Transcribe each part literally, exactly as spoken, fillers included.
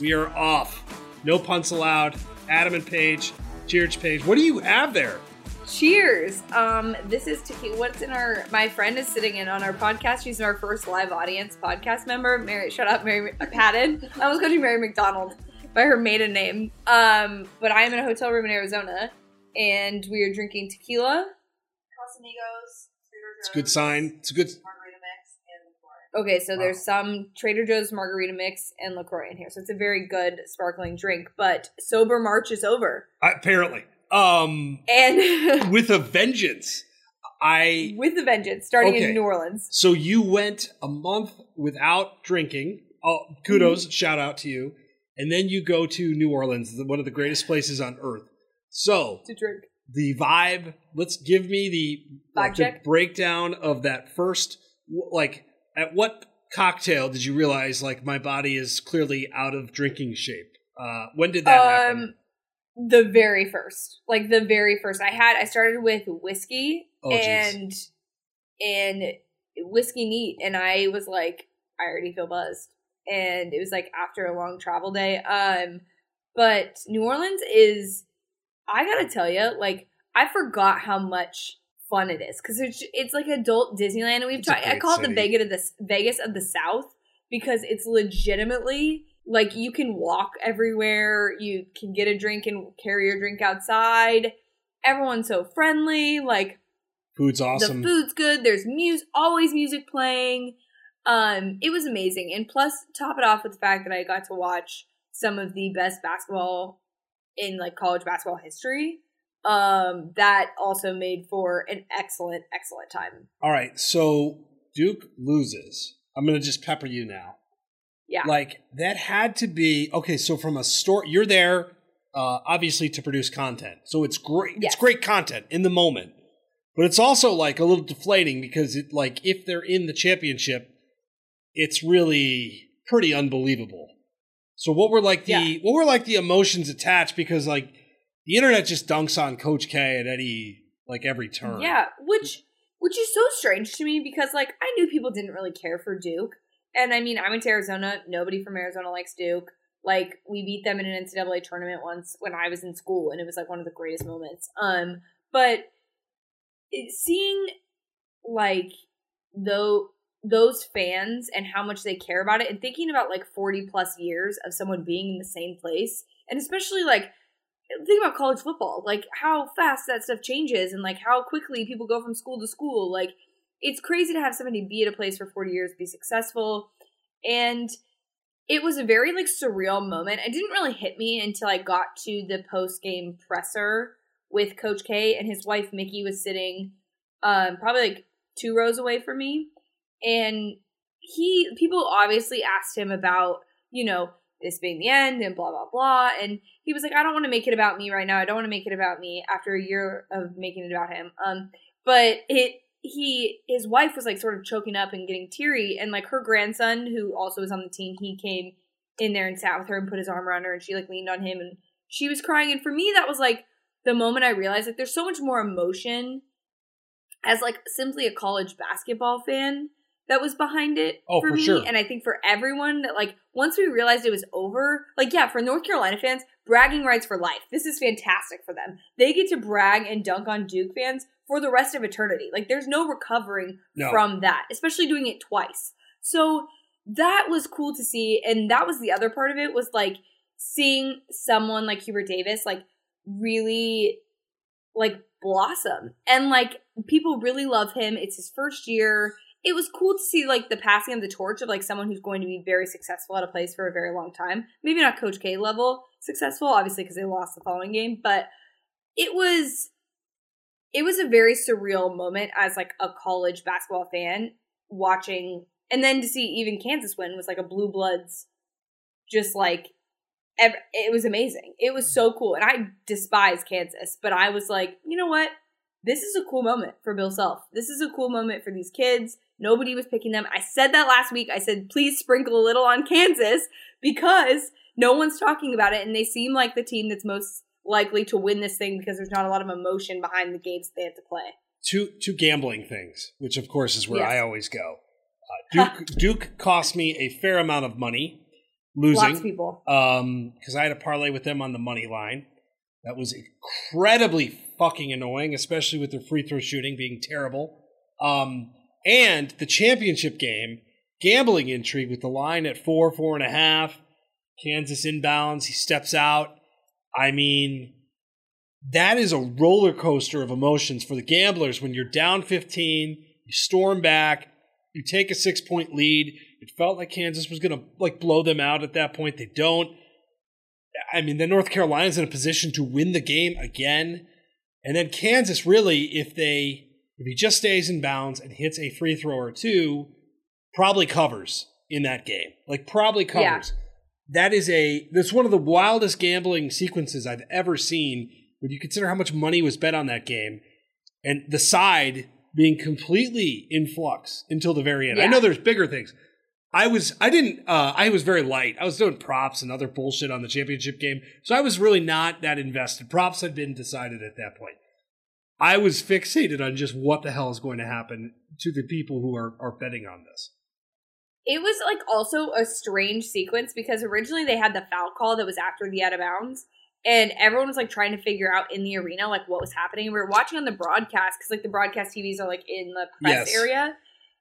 We are off. No punts allowed. Adam and Paige. Cheers, Paige. What do you have there? Cheers. Um, this is tequila. What's in our, my friend is sitting in on our podcast. She's our first live audience podcast member. Mary, shut up, Mary Patton. I was going to Mary McDonald by her maiden name. Um, but I am in a hotel room in Arizona, and we are drinking tequila. Casamigos. Trader Joe's. It's a good sign. It's a good margarita mix and La Croix. Okay, so wow. There's some Trader Joe's margarita mix and La Croix in here. So it's a very good sparkling drink. But sober March is over. Apparently. Um, and with a vengeance, I with a vengeance starting okay. in New Orleans. So you went a month without drinking. Oh, kudos, mm-hmm. shout out to you. And then you go to New Orleans, one of the greatest places on earth. So to drink the vibe. Let's give me the, like, the breakdown of that first. Like, at what cocktail did you realize like my body is clearly out of drinking shape? Uh, when did that um, happen? The very first, like the very first I had, I started with whiskey oh, and, geez. and whiskey neat. And I was like, I already feel buzzed. And it was like after a long travel day. Um, but New Orleans is, I gotta tell you, like I forgot how much fun it is. Cause it's, it's like adult Disneyland. And we've talked, I call city. it the Vegas of the Vegas of the South because it's legitimately like you can walk everywhere, you can get a drink and carry your drink outside. Everyone's so friendly, like food's awesome. The food's good, there's music, always music playing. Um, it was amazing. And plus top it off with the fact that I got to watch some of the best basketball in like college basketball history. Um, that also made for an excellent, excellent time. All right, so Duke loses. I'm gonna just pepper you now. Yeah. Like, that had to be, okay, so from a story, you're there, uh, obviously, to produce content. So it's great. Yes. It's great content in the moment. But it's also, like, a little deflating because, it like, if they're in the championship, it's really pretty unbelievable. So what were, like, the yeah. what were, like, the emotions attached? Because, like, the internet just dunks on Coach K at any, like, every turn. Yeah, which which is so strange to me because, like, I knew people didn't really care for Duke. And, I mean, I went to Arizona. Nobody from Arizona likes Duke. Like, we beat them in an N C double A tournament once when I was in school, and it was, like, one of the greatest moments. Um, but it, seeing, like, though those fans and how much they care about it and thinking about, like, forty-plus years of someone being in the same place, and especially, like, think about college football. Like, how fast that stuff changes and, like, how quickly people go from school to school, like, it's crazy to have somebody be at a place for forty years, be successful. And it was a very, like, surreal moment. It didn't really hit me until I got to the post-game presser with Coach K, and his wife, Mickey, was sitting um, probably, like, two rows away from me. And he people obviously asked him about, you know, this being the end and blah, blah, blah. And he was like, I don't want to make it about me right now. I don't want to make it about me after a year of making it about him. Um, but it... He, his wife was like sort of choking up and getting teary, and like her grandson, who also was on the team, he came in there and sat with her and put his arm around her, and she like leaned on him and she was crying. And for me, that was like the moment I realized like there's so much more emotion as like simply a college basketball fan that was behind it oh, for, for me. Sure. And I think for everyone that like once we realized it was over, like yeah, for North Carolina fans, bragging rights for life. This is fantastic for them. They get to brag and dunk on Duke fans for the rest of eternity. Like, there's no recovering no. from that, especially doing it twice. So that was cool to see. And that was the other part of it was, like, seeing someone like Hubert Davis, like, really, like, blossom. And, like, people really love him. It's his first year. It was cool to see, like, the passing of the torch of, like, someone who's going to be very successful at a place for a very long time. Maybe not Coach K level successful, obviously, because they lost the following game. But it was... It was a very surreal moment as, like, a college basketball fan watching. And then to see even Kansas win was, like, a Blue Bloods just, like, ev- it was amazing. It was so cool. And I despise Kansas. But I was like, you know what? This is a cool moment for Bill Self. This is a cool moment for these kids. Nobody was picking them. I said that last week. I said, please sprinkle a little on Kansas because no one's talking about it. And they seem like the team that's most – likely to win this thing because there's not a lot of emotion behind the games they have to play. Two two gambling things, which of course is where yes. I always go. Uh, Duke Duke cost me a fair amount of money. losing. Lots of people. Um, because I had a parlay with them on the money line. That was incredibly fucking annoying, especially with their free throw shooting being terrible. Um, and the championship game, gambling intrigue with the line at four, four and a half. Kansas inbounds. He steps out. I mean, that is a roller coaster of emotions for the gamblers. When you're down fifteen, you storm back, you take a six-point lead. It felt like Kansas was going to like blow them out at that point. They don't. I mean, then North Carolina's in a position to win the game again. And then Kansas really, if they if he just stays in bounds and hits a free throw or two, probably covers in that game. Like, probably covers. Yeah. That is a that's one of the wildest gambling sequences I've ever seen when you consider how much money was bet on that game and the side being completely in flux until the very end. Yeah. I know there's bigger things. I was, I didn't, uh, I was very light. I was doing props and other bullshit on the championship game. So I was really not that invested. Props had been decided at that point. I was fixated on just what the hell is going to happen to the people who are, are betting on this. It was like also a strange sequence because originally they had the foul call that was after the out of bounds. And everyone was like trying to figure out in the arena, like what was happening. We were watching on the broadcast because like the broadcast T Vs are like in the press yes. area.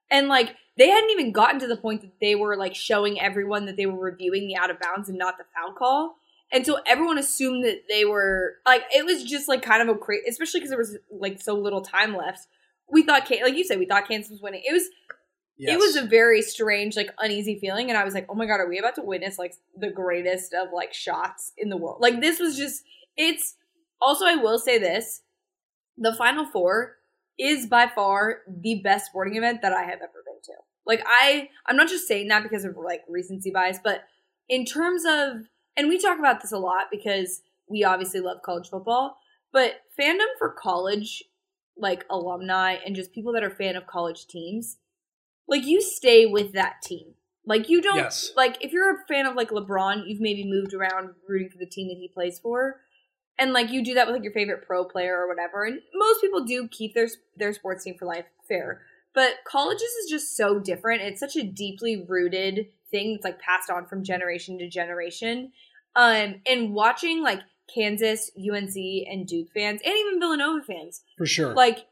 And like they hadn't even gotten to the point that they were like showing everyone that they were reviewing the out of bounds and not the foul call. And so everyone assumed that they were like, it was just like kind of a crazy, especially because there was like so little time left. We thought, like you said, we thought Kansas was winning. It was, yes. it was a very strange, like uneasy feeling. And I was like, oh my God, are we about to witness like the greatest of like shots in the world? Like this was just, it's also, I will say this, the Final Four is by far the best sporting event that I have ever been to. Like, I, I'm not just saying that because of, like, recency bias, but in terms of, and we talk about this a lot because we obviously love college football, but fandom for college, like, alumni and just people that are fan of college teams, like, you stay with that team. Like, you don't, yes. like, if you're a fan of, like, LeBron, you've maybe moved around rooting for the team that he plays for. And, like, you do that with, like, your favorite pro player or whatever. And most people do keep their their sports team for life, fair. But colleges is just so different. It's such a deeply rooted thing that's, like, passed on from generation to generation. Um, and watching, like, Kansas, U N C, and Duke fans, and even Villanova fans. For sure. Like,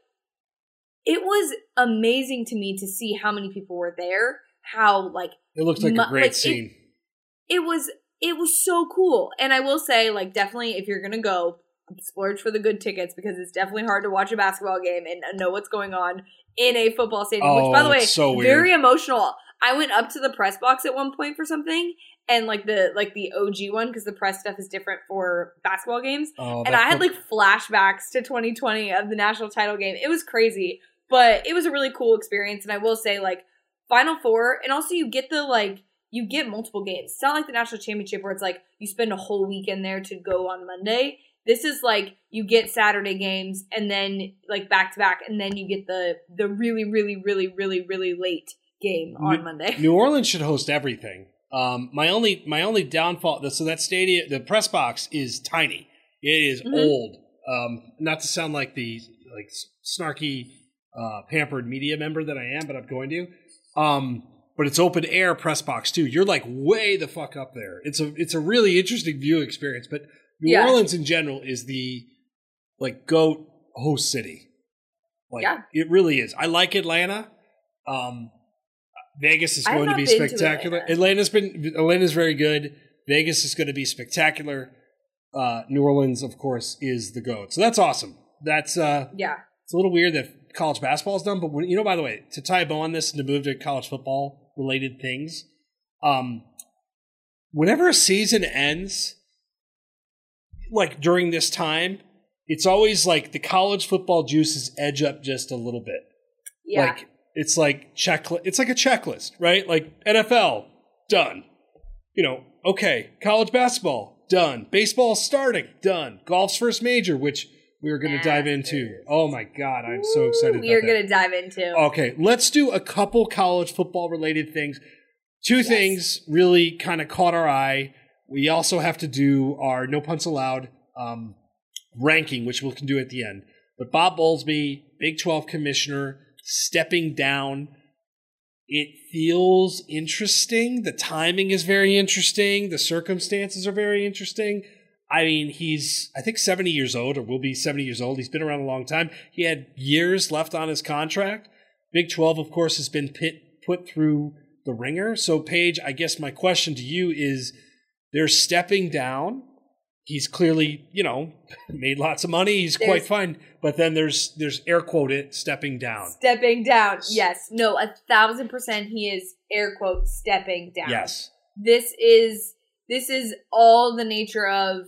it was amazing to me to see how many people were there. How, like... It looks like mu- a great like, scene. It, it was... It was so cool. And I will say, like, definitely if you're going to go, splurge for the good tickets because it's definitely hard to watch a basketball game and know what's going on in a football stadium, oh, which, by the way, so very weird. Emotional. I went up to the press box at one point for something and, like, the like the O G one because the press stuff is different for basketball games. Oh, and I had, like, flashbacks to twenty twenty of the national title game. It was crazy. But it was a really cool experience. And I will say, like, Final Four, and also you get the, like, you get multiple games. It's not like the national championship where it's like you spend a whole weekend there to go on Monday. This is like you get Saturday games and then like back to back, and then you get the the really, really, really, really, really late game on New, Monday. New Orleans should host everything. Um, my only my only downfall. So that stadium, the press box is tiny. It is mm-hmm. old. Um, not to sound like the like snarky, uh, pampered media member that I am, but I'm going to. Um, But it's open air press box too. You're like way the fuck up there. It's a it's a really interesting viewing experience. But New yeah. Orleans in general is the like GOAT host city. Like yeah. it really is. I like Atlanta. Um, Vegas is I've going to be spectacular. To Atlanta. Atlanta's been Atlanta's very good. Vegas is going to be spectacular. Uh, New Orleans, of course, is the GOAT. So that's awesome. That's uh, yeah. It's a little weird that college basketball is done, but when, you know, by the way, to tie a bow on this and to move to college football. Related things. Um, whenever a season ends, like during this time, it's always like the college football juices edge up just a little bit. Yeah. Like it's like check. It's like a checklist, right? Like N F L done. You know, okay. College basketball done. Baseball starting done. Golf's first major, which we are going to dive into. Oh, my God. I'm so excited about that. We are going to dive into. Okay. Let's do a couple college football-related things. Two yes. things really kind of caught our eye. We also have to do our no puns allowed um, ranking, which we can do at the end. But Bob Bowlsby, Big twelve commissioner, stepping down. It feels interesting. The timing is very interesting. The circumstances are very interesting. I mean, he's, I think, seventy years old, or will be seventy years old. He's been around a long time. He had years left on his contract. Big twelve, of course, has been pit, put through the ringer. So, Paige, I guess my question to you is, they're stepping down. He's clearly, you know, made lots of money. He's there's, quite fine. But then there's, there's air quote it, stepping down. Stepping down, yes. No, a thousand percent he is air quote stepping down. Yes. This is, this is all the nature of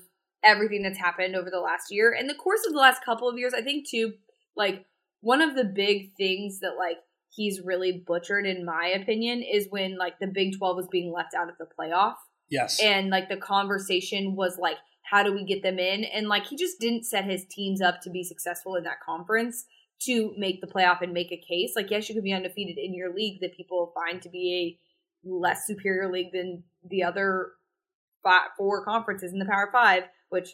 everything that's happened over the last year. And the course of the last couple of years, I think, too, like, one of the big things that, like, he's really butchered, in my opinion, is when, like, the Big twelve was being left out of the playoff. Yes. And, like, the conversation was, like, how do we get them in? And, like, he just didn't set his teams up to be successful in that conference to make the playoff and make a case. Like, yes, you could be undefeated in your league that people find to be a less superior league than the other five, four conferences in the Power Five, which,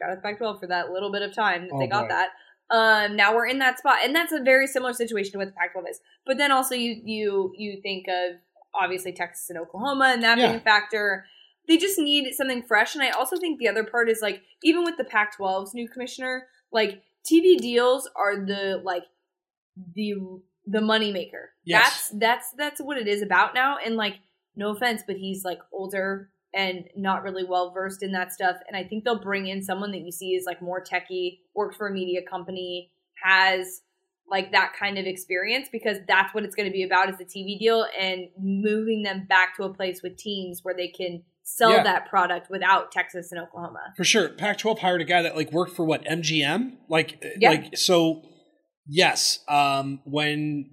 shout out to Pac twelve for that little bit of time that oh, they got boy. that. Um, now we're in that spot. And that's a very similar situation to what the Pac twelve is. But then also you, you, you think of, obviously, Texas and Oklahoma and that yeah. being a factor. They just need something fresh. And I also think the other part is, like, even with the Pac twelve's new commissioner, like, T V deals are the, like, the the moneymaker. Yes. That's, that's, that's what it is about now. And, like, no offense, but he's, like, older and not really well-versed in that stuff. And I think they'll bring in someone that you see is, like, more techie, works for a media company, has, like, that kind of experience, because that's what it's going to be about, is the T V deal and moving them back to a place with teams where they can – sell yeah. that product without Texas and Oklahoma. For sure. Pac twelve hired a guy that, like, worked for what, M G M? Like, yeah. like so, yes. Um, when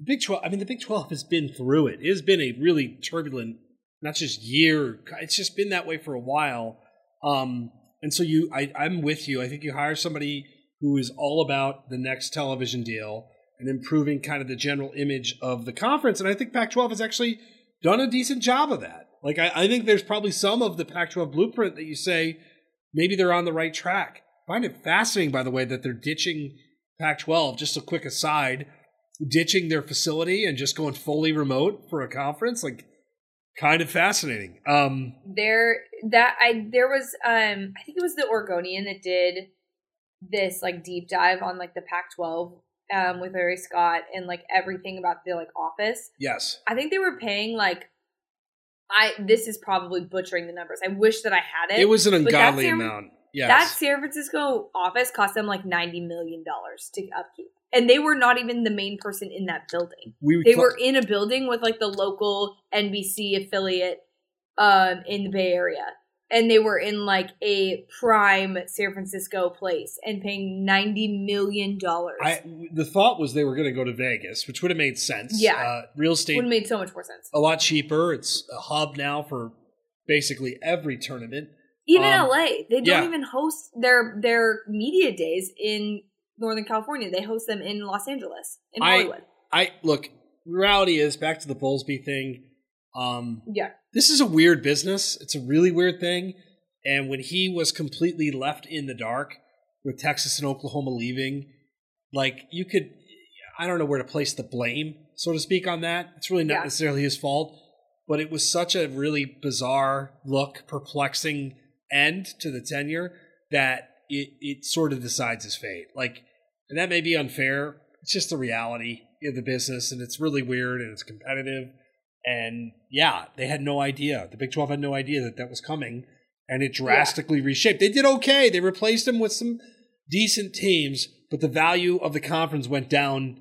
Big twelve, I mean, the Big twelve has been through it. It has been a really turbulent, not just year, it's just been that way for a while. Um, and so you, I, I'm with you. I think you hire somebody who is all about the next television deal and improving kind of the general image of the conference. And I think Pac twelve has actually done a decent job of that. Like, I, I think there's probably some of the Pac twelve blueprint that you say maybe they're on the right track. I find it fascinating, by the way, that they're ditching Pac twelve, just a quick aside, ditching their facility and just going fully remote for a conference. Like, kind of fascinating. Um, there that I there was, um, I think it was the Oregonian that did this, like, deep dive on, like, the Pac twelve um, with Larry Scott and, like, everything about the, like, office. Yes. I think they were paying, like, I this is probably butchering the numbers. I wish that I had it. It was an ungodly San, amount. Yes. That San Francisco office cost them like ninety million dollars to upkeep. And they were not even the main person in that building. We they cl- were in a building with, like, the local N B C affiliate um, in the Bay Area. And they were in, like, a prime San Francisco place and paying ninety million dollars. I, the thought was they were going to go to Vegas, which would have made sense. Yeah. Uh, real estate would have made so much more sense. A lot cheaper. It's a hub now for basically every tournament. Even um, L A. They don't yeah. even host their their media days in Northern California. They host them in Los Angeles, in I, Hollywood. I Look, reality is, back to the Bowlsby thing, Um, yeah. This is a weird business. It's a really weird thing. And when he was completely left in the dark with Texas and Oklahoma leaving, like, you could, I don't know where to place the blame, so to speak, on that. It's really not yeah. necessarily his fault, but it was such a really bizarre look, perplexing end to the tenure that it, it sort of decides his fate. Like, and that may be unfair. It's just the reality of the business, and it's really weird, and it's competitive. And, yeah, they had no idea. The Big twelve had no idea that that was coming, and it drastically yeah. reshaped. They did okay. They replaced them with some decent teams, but the value of the conference went down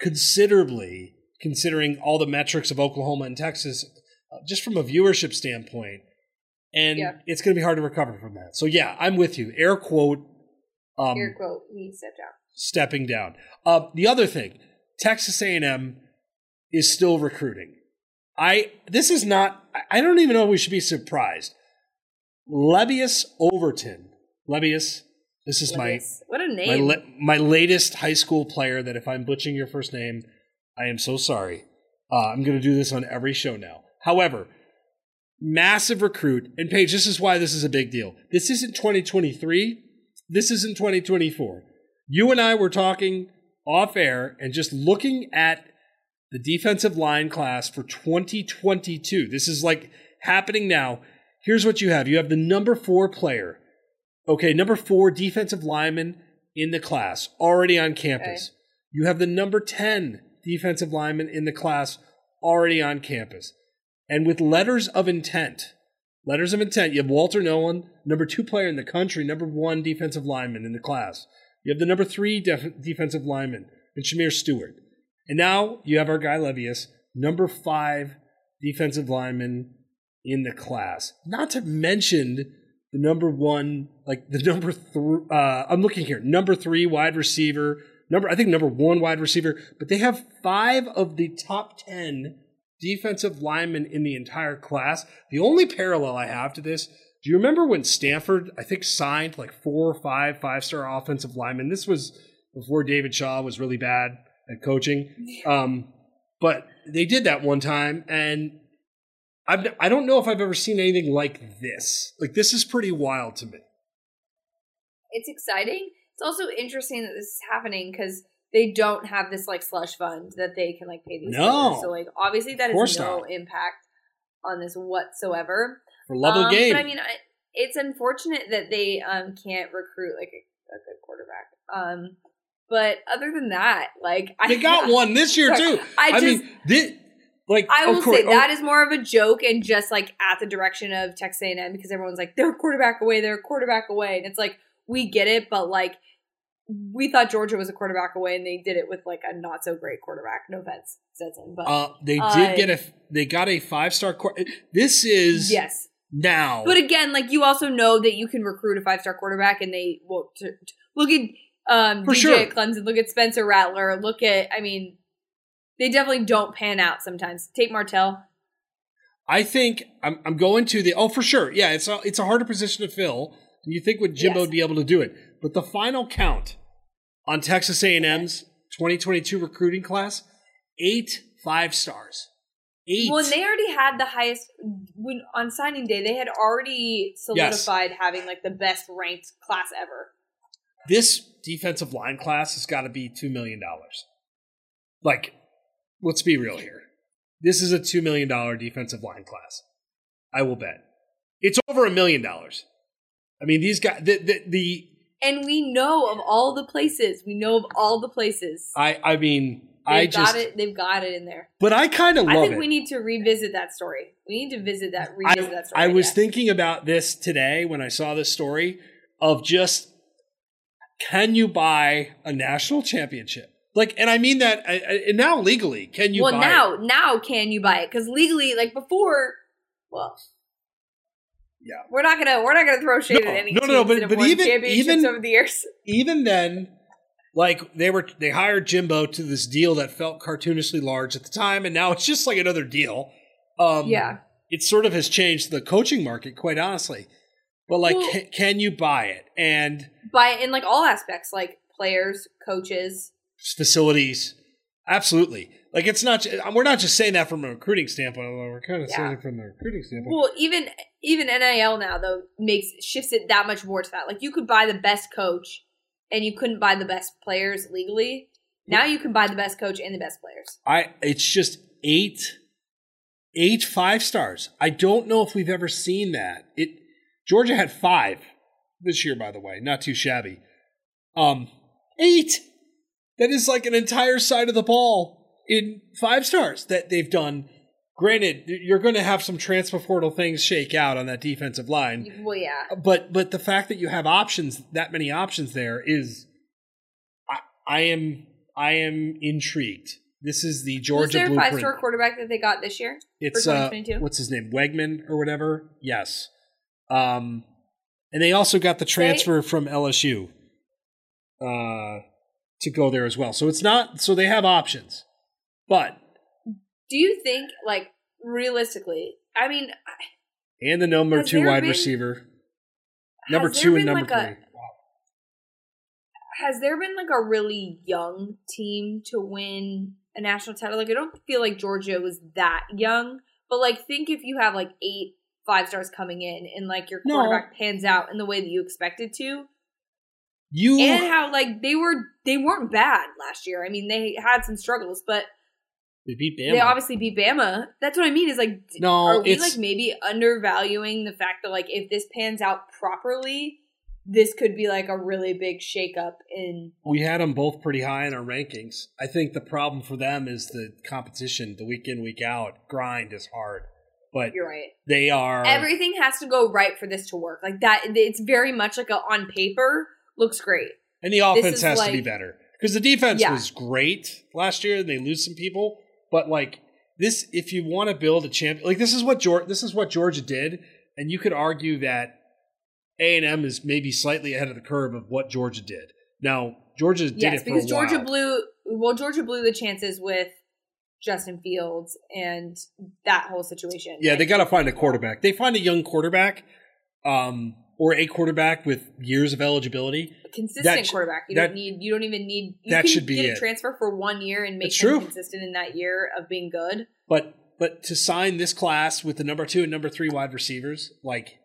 considerably, considering all the metrics of Oklahoma and Texas, uh, just from a viewership standpoint. And yeah. it's going to be hard to recover from that. So, yeah, I'm with you. Air quote. Um, Air quote. He stepped down. Stepping down. Uh, the other thing, Texas A and M is still recruiting. I this is not I don't even know if we should be surprised. Lebius Overton. Lebius, this is Lebius. my what a name. My, my latest high school player that, if I'm butchering your first name, I am so sorry. Uh, I'm going to do this on every show now. However, massive recruit. And Paige, this is why this is a big deal. This isn't twenty twenty-three. This isn't twenty twenty-four. You and I were talking off air and just looking at the defensive line class for twenty twenty-two. This is like happening now. Here's what you have. You have the number four player. Okay, number four defensive lineman in the class, already on campus. Okay. You have the number ten defensive lineman in the class, already on campus. And with letters of intent, letters of intent, you have Walter Nolan, number two player in the country, number one defensive lineman in the class. You have the number three def- defensive lineman in Shamir Stewart. And now you have our guy Levius, number five defensive lineman in the class. Not to mention the number one, like the number three, uh, I'm looking here, number three wide receiver, number, I think number one wide receiver, but they have five of the top ten defensive linemen in the entire class. The only parallel I have to this, do you remember when Stanford, I think, signed like four or five five-star offensive linemen? This was before David Shaw was really bad at coaching. Um, but they did that one time, and I've, I don't know if I've ever seen anything like this. Like, this is pretty wild to me. It's exciting. It's also interesting that this is happening because they don't have this, like, slush fund that they can, like, pay these no. players. So, like, obviously that has no not. impact on this whatsoever. For love of um, game. But, I mean, I, it's unfortunate that they um, can't recruit, like, a, a good quarterback. Um, but other than that, like... They I, got one this year, sorry, too. I, I just, mean, this... Like, I will course, say that oh, is more of a joke and just like at the direction of Texas A and M because everyone's like, they're quarterback away, they're quarterback away. And it's like, we get it, but like we thought Georgia was a quarterback away and they did it with like a not so great quarterback. No offense, Stetson. But uh, they uh, did get a they got a five star quarterback. This is yes. now. But again, like you also know that you can recruit a five star quarterback and they will t- t- look at um For D J sure. at Clemson, look at Spencer Rattler, look at I mean They definitely don't pan out sometimes. Tate Martell. I think I'm, I'm going to the – oh, for sure. Yeah, it's a, it's a harder position to fill. You think would Jimbo yes. be able to do it. But the final count on Texas A and M's twenty twenty-two recruiting class, eight five stars. Eight. Well, and they already had the highest when, – on signing day, they had already solidified yes. having like the best ranked class ever. This defensive line class has got to be two million dollars. Like – let's be real here. This is a two million dollars defensive line class. I will bet. It's over a million dollars. I mean, these guys, the, the, the... And we know of all the places. We know of all the places. I, I mean, they've I just... Got it, they've got it in there. But I kind of love it. I think it. we need to revisit that story. We need to visit that, revisit I, that story. I was again. thinking about this today when I saw this story of just, can you buy a national championship? Like, and I mean that, I, I, and now legally, can you well, buy now, it? Well, now, now can you buy it? Because legally, like before, well, yeah, we're not gonna, we're not gonna throw shade no, at any no, teams no, no, but, that have won championships even, over the years. Even then, like they were, they hired Jimbo to this deal that felt cartoonishly large at the time, and now it's just like another deal. Um, yeah, it sort of has changed the coaching market, quite honestly. But like, well, can, can you buy it? And buy it in like all aspects, like players, coaches. Facilities, absolutely. Like it's not. We're not just saying that from a recruiting standpoint. Although we're kind of yeah. saying it from the recruiting standpoint. Well, even even N I L now though makes shifts it that much more to that. Like you could buy the best coach, and you couldn't buy the best players legally. Now you can buy the best coach and the best players. I. It's just eight, eight five stars. I don't know if we've ever seen that. It. Georgia had five this year, by the way. Not too shabby. Um, eight. That is like an entire side of the ball in five stars that they've done. Granted, you're going to have some transfer portal things shake out on that defensive line. Well, yeah. But but the fact that you have options, that many options there is, I, I am I am intrigued. This is the Georgia blueprint. Was there a five-star quarterback that they got this year? It's uh, what's his name, Wegman or whatever. Yes. Um, and they also got the transfer right. from L S U. Uh. To go there as well. So it's not, so they have options. But. Do you think, like, realistically, I mean. And the number two wide been, receiver. Number two and number like three. A, wow. Has there been, like, a really young team to win a national title? Like, I don't feel like Georgia was that young. But, like, think if you have, like, eight five stars coming in and, like, your quarterback no. pans out in the way that you expected to. You and how like they were they weren't bad last year. I mean, they had some struggles, but They beat Bama. They obviously beat Bama. That's what I mean. Is like, no, are we it's, like maybe undervaluing the fact that like if this pans out properly, this could be like a really big shakeup in. We had them both pretty high in our rankings. I think the problem for them is the competition, the week in, week out grind is hard. But you're right. They are. Everything has to go right for this to work. Like that, it's very much like a on paper looks great. And the offense has like, to be better because the defense yeah. was great last year, and they lose some people. But like this, if you want to build a champion, like this is what Georgia, this is what Georgia did, and you could argue that A and M is maybe slightly ahead of the curve of what Georgia did. Now Georgia did yes, it for a while. Yes, because Georgia blew. Well, Georgia blew the chances with Justin Fields and that whole situation. Yeah, they got to find a quarterback. They find a young quarterback, um, or a quarterback with years of eligibility. A consistent that, quarterback. You that, don't need. You don't even need. You that can should be get a it. transfer for one year and make them consistent in that year of being good. But but to sign this class with the number two and number three wide receivers, like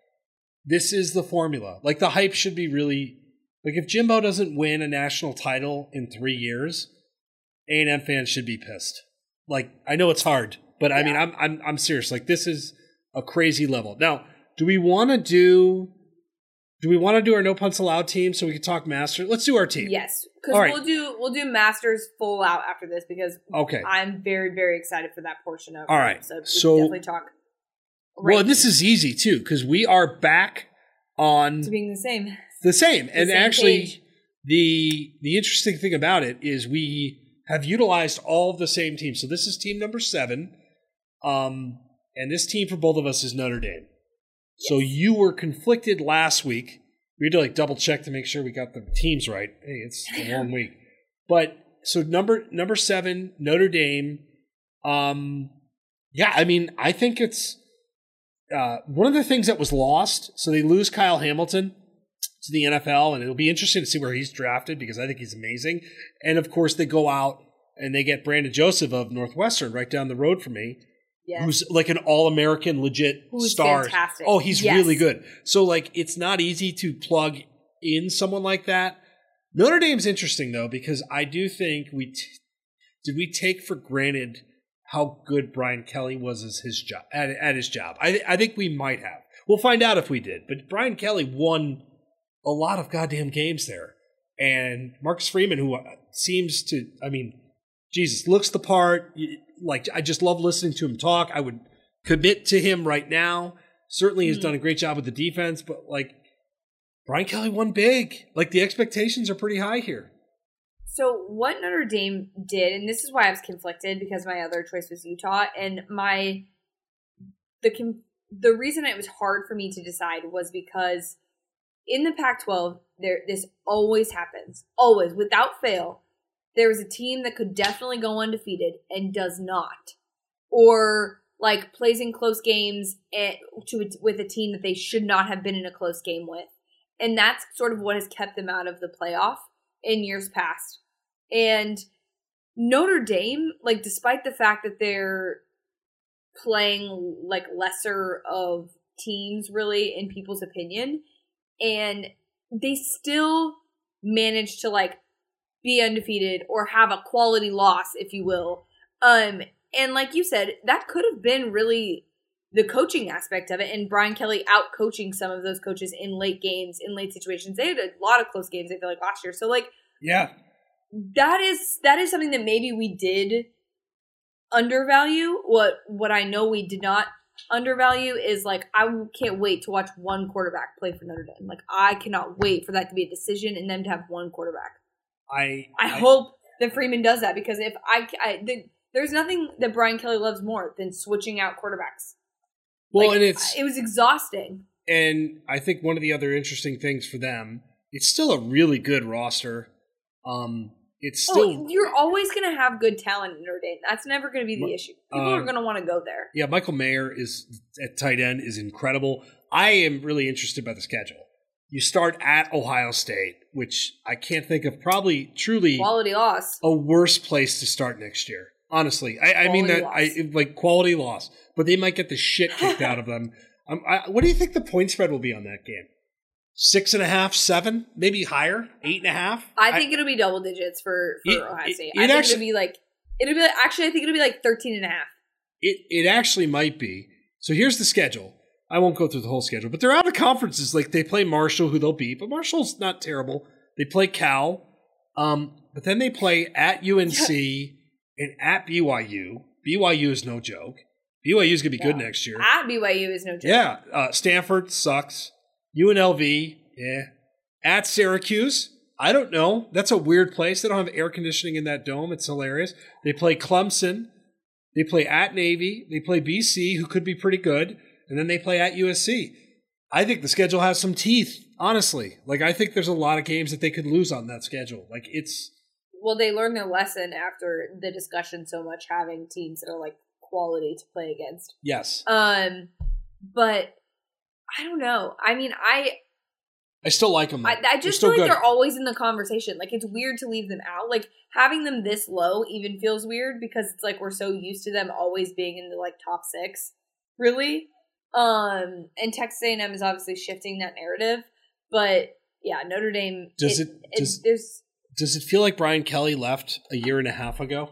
this is the formula. Like the hype should be really like if Jimbo doesn't win a national title in three years, A and M fans should be pissed. Like I know it's hard, but yeah. I mean, I'm I'm I'm serious. Like this is a crazy level. Now, do we want to do? Do we want to do our no punts allowed team so we can talk Masters? Let's do our team. Yes, because we'll right. do we'll do Masters full out after this because okay. I'm very very excited for that portion of all right. It, so we so can definitely talk. Right well, this is easy too because we are back on to being the same, the same, the and same actually page. the the interesting thing about it is we. Have utilized all of the same teams. So this is team number seven. Um, and this team for both of us is Notre Dame. Yes. So you were conflicted last week. We had to like double check to make sure we got the teams right. Hey, it's a long week. But so number number seven, Notre Dame. Um, yeah, I mean, I think it's uh, one of the things that was lost. So they lose Kyle Hamilton to the N F L, and it'll be interesting to see where he's drafted because I think he's amazing. And, of course, they go out and they get Brandon Joseph of Northwestern right down the road from me, yes. who's like an all-American legit who's star. Fantastic. Oh, he's yes. really good. So, like, it's not easy to plug in someone like that. Notre Dame's interesting, though, because I do think we t- – did we take for granted how good Brian Kelly was as his job, at, at his job? I, th- I think we might have. We'll find out if we did. But Brian Kelly won – a lot of goddamn games there. And Marcus Freeman, who seems to, I mean, Jesus, looks the part. Like, I just love listening to him talk. I would commit to him right now. Certainly mm-hmm. has done a great job with the defense, but, like, Brian Kelly won big. Like, the expectations are pretty high here. So what Notre Dame did, and this is why I was conflicted because my other choice was Utah, and my the the reason it was hard for me to decide was because in the Pac twelve, there this always happens. Always, without fail, there is a team that could definitely go undefeated and does not, or like plays in close games and, to with a team that they should not have been in a close game with, and that's sort of what has kept them out of the playoff in years past. And Notre Dame, like despite the fact that they're playing like lesser of teams, really in people's opinion. And they still manage to, like, be undefeated or have a quality loss, if you will. Um, and like you said, that could have been really the coaching aspect of it. And Brian Kelly out-coaching some of those coaches in late games, in late situations. They had a lot of close games, I feel like, last year. So, like, yeah, that is that is something that maybe we did undervalue. What what I know we did not undervalue is like I can't wait to watch one quarterback play for Notre Dame. Like I cannot wait for that to be a decision and them to have one quarterback. I I, I hope that Freeman does that because if I, I the, there's nothing that Brian Kelly loves more than switching out quarterbacks. Well, like, and it's it was exhausting. And I think one of the other interesting things for them, it's still a really good roster. Um, it's still oh, you're always going to have good talent in Notre Dame. That's never going to be the issue. People um, are going to want to go there. Yeah, Michael Mayer is at tight end is incredible. I am really interested by the schedule. You start at Ohio State, which I can't think of probably truly quality loss a worse place to start next year. Honestly, I, I mean that loss. I like quality loss, but they might get the shit kicked out of them. Um, I, what do you think the point spread will be on that game? Six and a half, seven, maybe higher, eight and a half. I think I, it'll be double digits for, for it, Ohio State. It, it I think actually, it'll be like It'll be like, actually, I think it'll be like thirteen and a half. It, it actually might be. So here's the schedule. I won't go through the whole schedule, but they're out of conferences. Like, they play Marshall, who they'll beat, but Marshall's not terrible. They play Cal, um, but then they play at U N C and at B Y U. B Y U is no joke. B Y U is going to be yeah. good next year. At B Y U is no joke. Yeah. Uh, Stanford sucks. U N L V, yeah. At Syracuse, I don't know. That's a weird place. They don't have air conditioning in that dome. It's hilarious. They play Clemson. They play at Navy. They play B C, who could be pretty good. And then they play at U S C. I think the schedule has some teeth, honestly. Like, I think there's a lot of games that they could lose on that schedule. Like, it's... Well, they learned their lesson after the discussion so much, having teams that are, like, quality to play against. Yes. Um, but I don't know. I mean, I... I still like them. I, I just feel like good. They're always in the conversation. Like, it's weird to leave them out. Like, having them this low even feels weird because it's like we're so used to them always being in the, like, top six. Really? Um, and Texas A and M is obviously shifting that narrative, but yeah, Notre Dame. Does it, it, does, it there's, does it feel like Brian Kelly left a year and a half ago?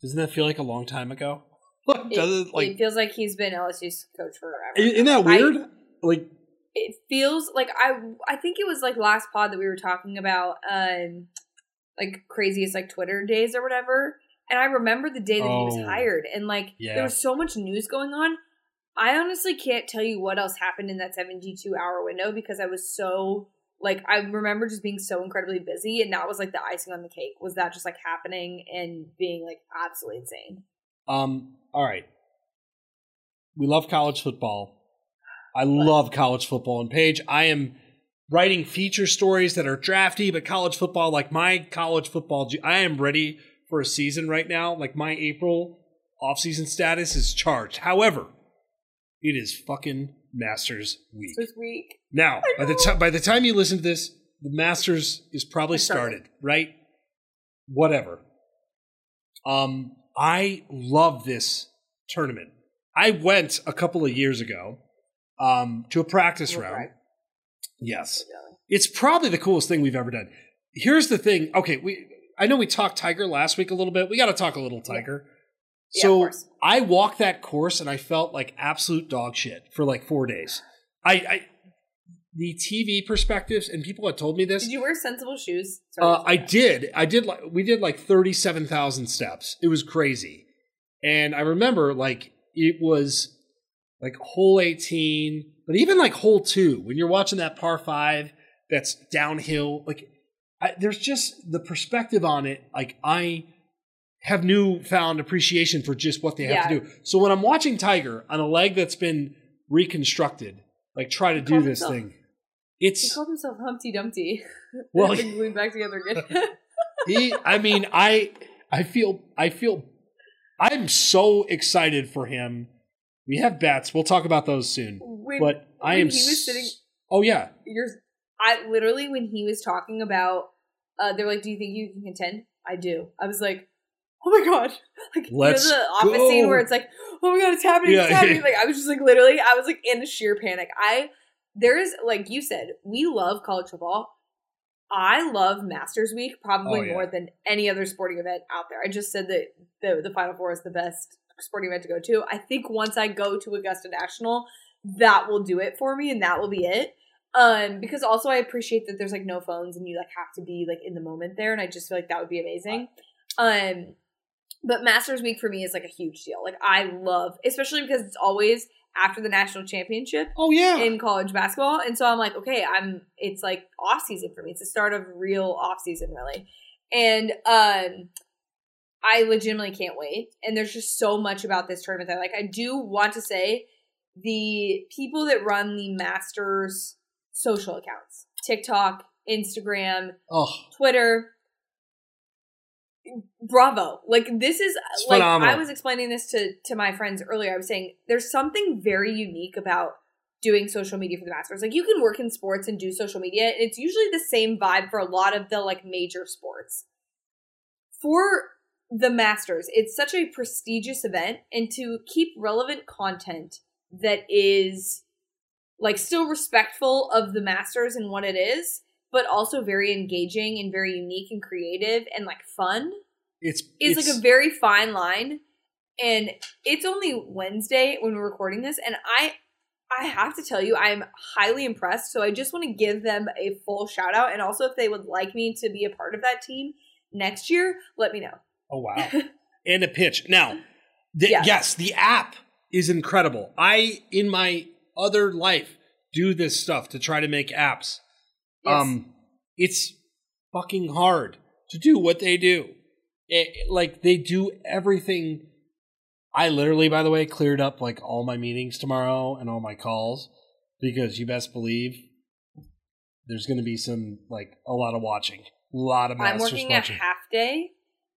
Doesn't that feel like a long time ago? It, does it, like, it feels like he's been L S U's coach forever. Isn't that weird? I, like, it feels like I, I think it was like last pod that we were talking about, um, like craziest like Twitter days or whatever. And I remember the day that oh, he was hired, and like yeah. there was so much news going on. I honestly can't tell you what else happened in that seventy-two hour window because I was so, like, I remember just being so incredibly busy, and that was, like, the icing on the cake. Was that just, like, happening and being, like, absolutely insane? Um, all right. We love college football. I but. love college football. And, Paige, I am writing feature stories that are drafty, but college football, like, my college football, I am ready for a season right now. Like, my April offseason status is charged. However... It is fucking Masters week. Masters week. Now, by the time by the time you listen to this, the Masters is probably started, right? Whatever. Um, I love this tournament. I went a couple of years ago um, to a practice round. Right. Yes, it's probably the coolest thing we've ever done. Here's the thing. Okay, we I know we talked Tiger last week a little bit. We got to talk a little Tiger. Yeah. So yeah, I walked that course and I felt like absolute dog shit for like four days. I, I the T V perspectives, and people had told me this. Did you wear sensible shoes? Sorry, uh, I did. I did. Like, we did like thirty-seven thousand steps. It was crazy. And I remember like it was like hole eighteen, but even like hole two, when you're watching that par five that's downhill, like I, there's just the perspective on it. Like I... have newfound appreciation for just what they have yeah. to do. So when I'm watching Tiger on a leg that's been reconstructed, like try to he do this himself, thing, it's he called himself Humpty Dumpty. Well, he, glued back together again. he, I mean, I, I feel, I feel, I'm so excited for him. We have bets. We'll talk about those soon. When, but I am. He was sitting. Oh yeah. You're. I literally when he was talking about, uh, they're like, "Do you think you can contend?" I do. I was like. Oh my god! Like Let's you know the office go. Scene where it's like, oh my god, it's happening, yeah, it's happening. Yeah. Like I was just like literally, I was like in sheer panic. I there is like you said, we love college football. I love Masters Week probably oh, yeah. more than any other sporting event out there. I just said that the the Final Four is the best sporting event to go to. I think once I go to Augusta National, that will do it for me, and that will be it. Um, because also I appreciate that there's like no phones and you like have to be like in the moment there, and I just feel like that would be amazing. Um. But Masters Week for me is, like, a huge deal. Like, I love, especially because it's always after the national championship oh, yeah. in college basketball. And so I'm like, okay, I'm, it's, like, off-season for me. It's the start of real off-season, really. And um, I legitimately can't wait. And there's just so much about this tournament that, like, I do want to say the people that run the Masters social accounts, TikTok, Instagram, oh. Twitter – bravo. Like this is it's like phenomenal. I was explaining this to to my friends earlier. I was saying there's something very unique about doing social media for the Masters. Like you can work in sports and do social media, and it's usually the same vibe for a lot of the like major sports. For the Masters, it's such a prestigious event, and to keep relevant content that is like still respectful of the Masters and what it is, but also very engaging and very unique and creative and, like, fun it's it's, it's like a very fine line. And it's only Wednesday when we're recording this, and I I have to tell you, I'm highly impressed. So I just want to give them a full shout out. And also, if they would like me to be a part of that team next year, let me know. Oh, wow. And a pitch. Now, the, yes. yes, the app is incredible. I, in my other life, do this stuff to try to make apps. Yes. Um, it's fucking hard to do what they do. It, like, they do everything. I literally, by the way, cleared up like all my meetings tomorrow and all my calls, because you best believe there's going to be some, like, a lot of watching, a lot of master's I'm working watching. A half day,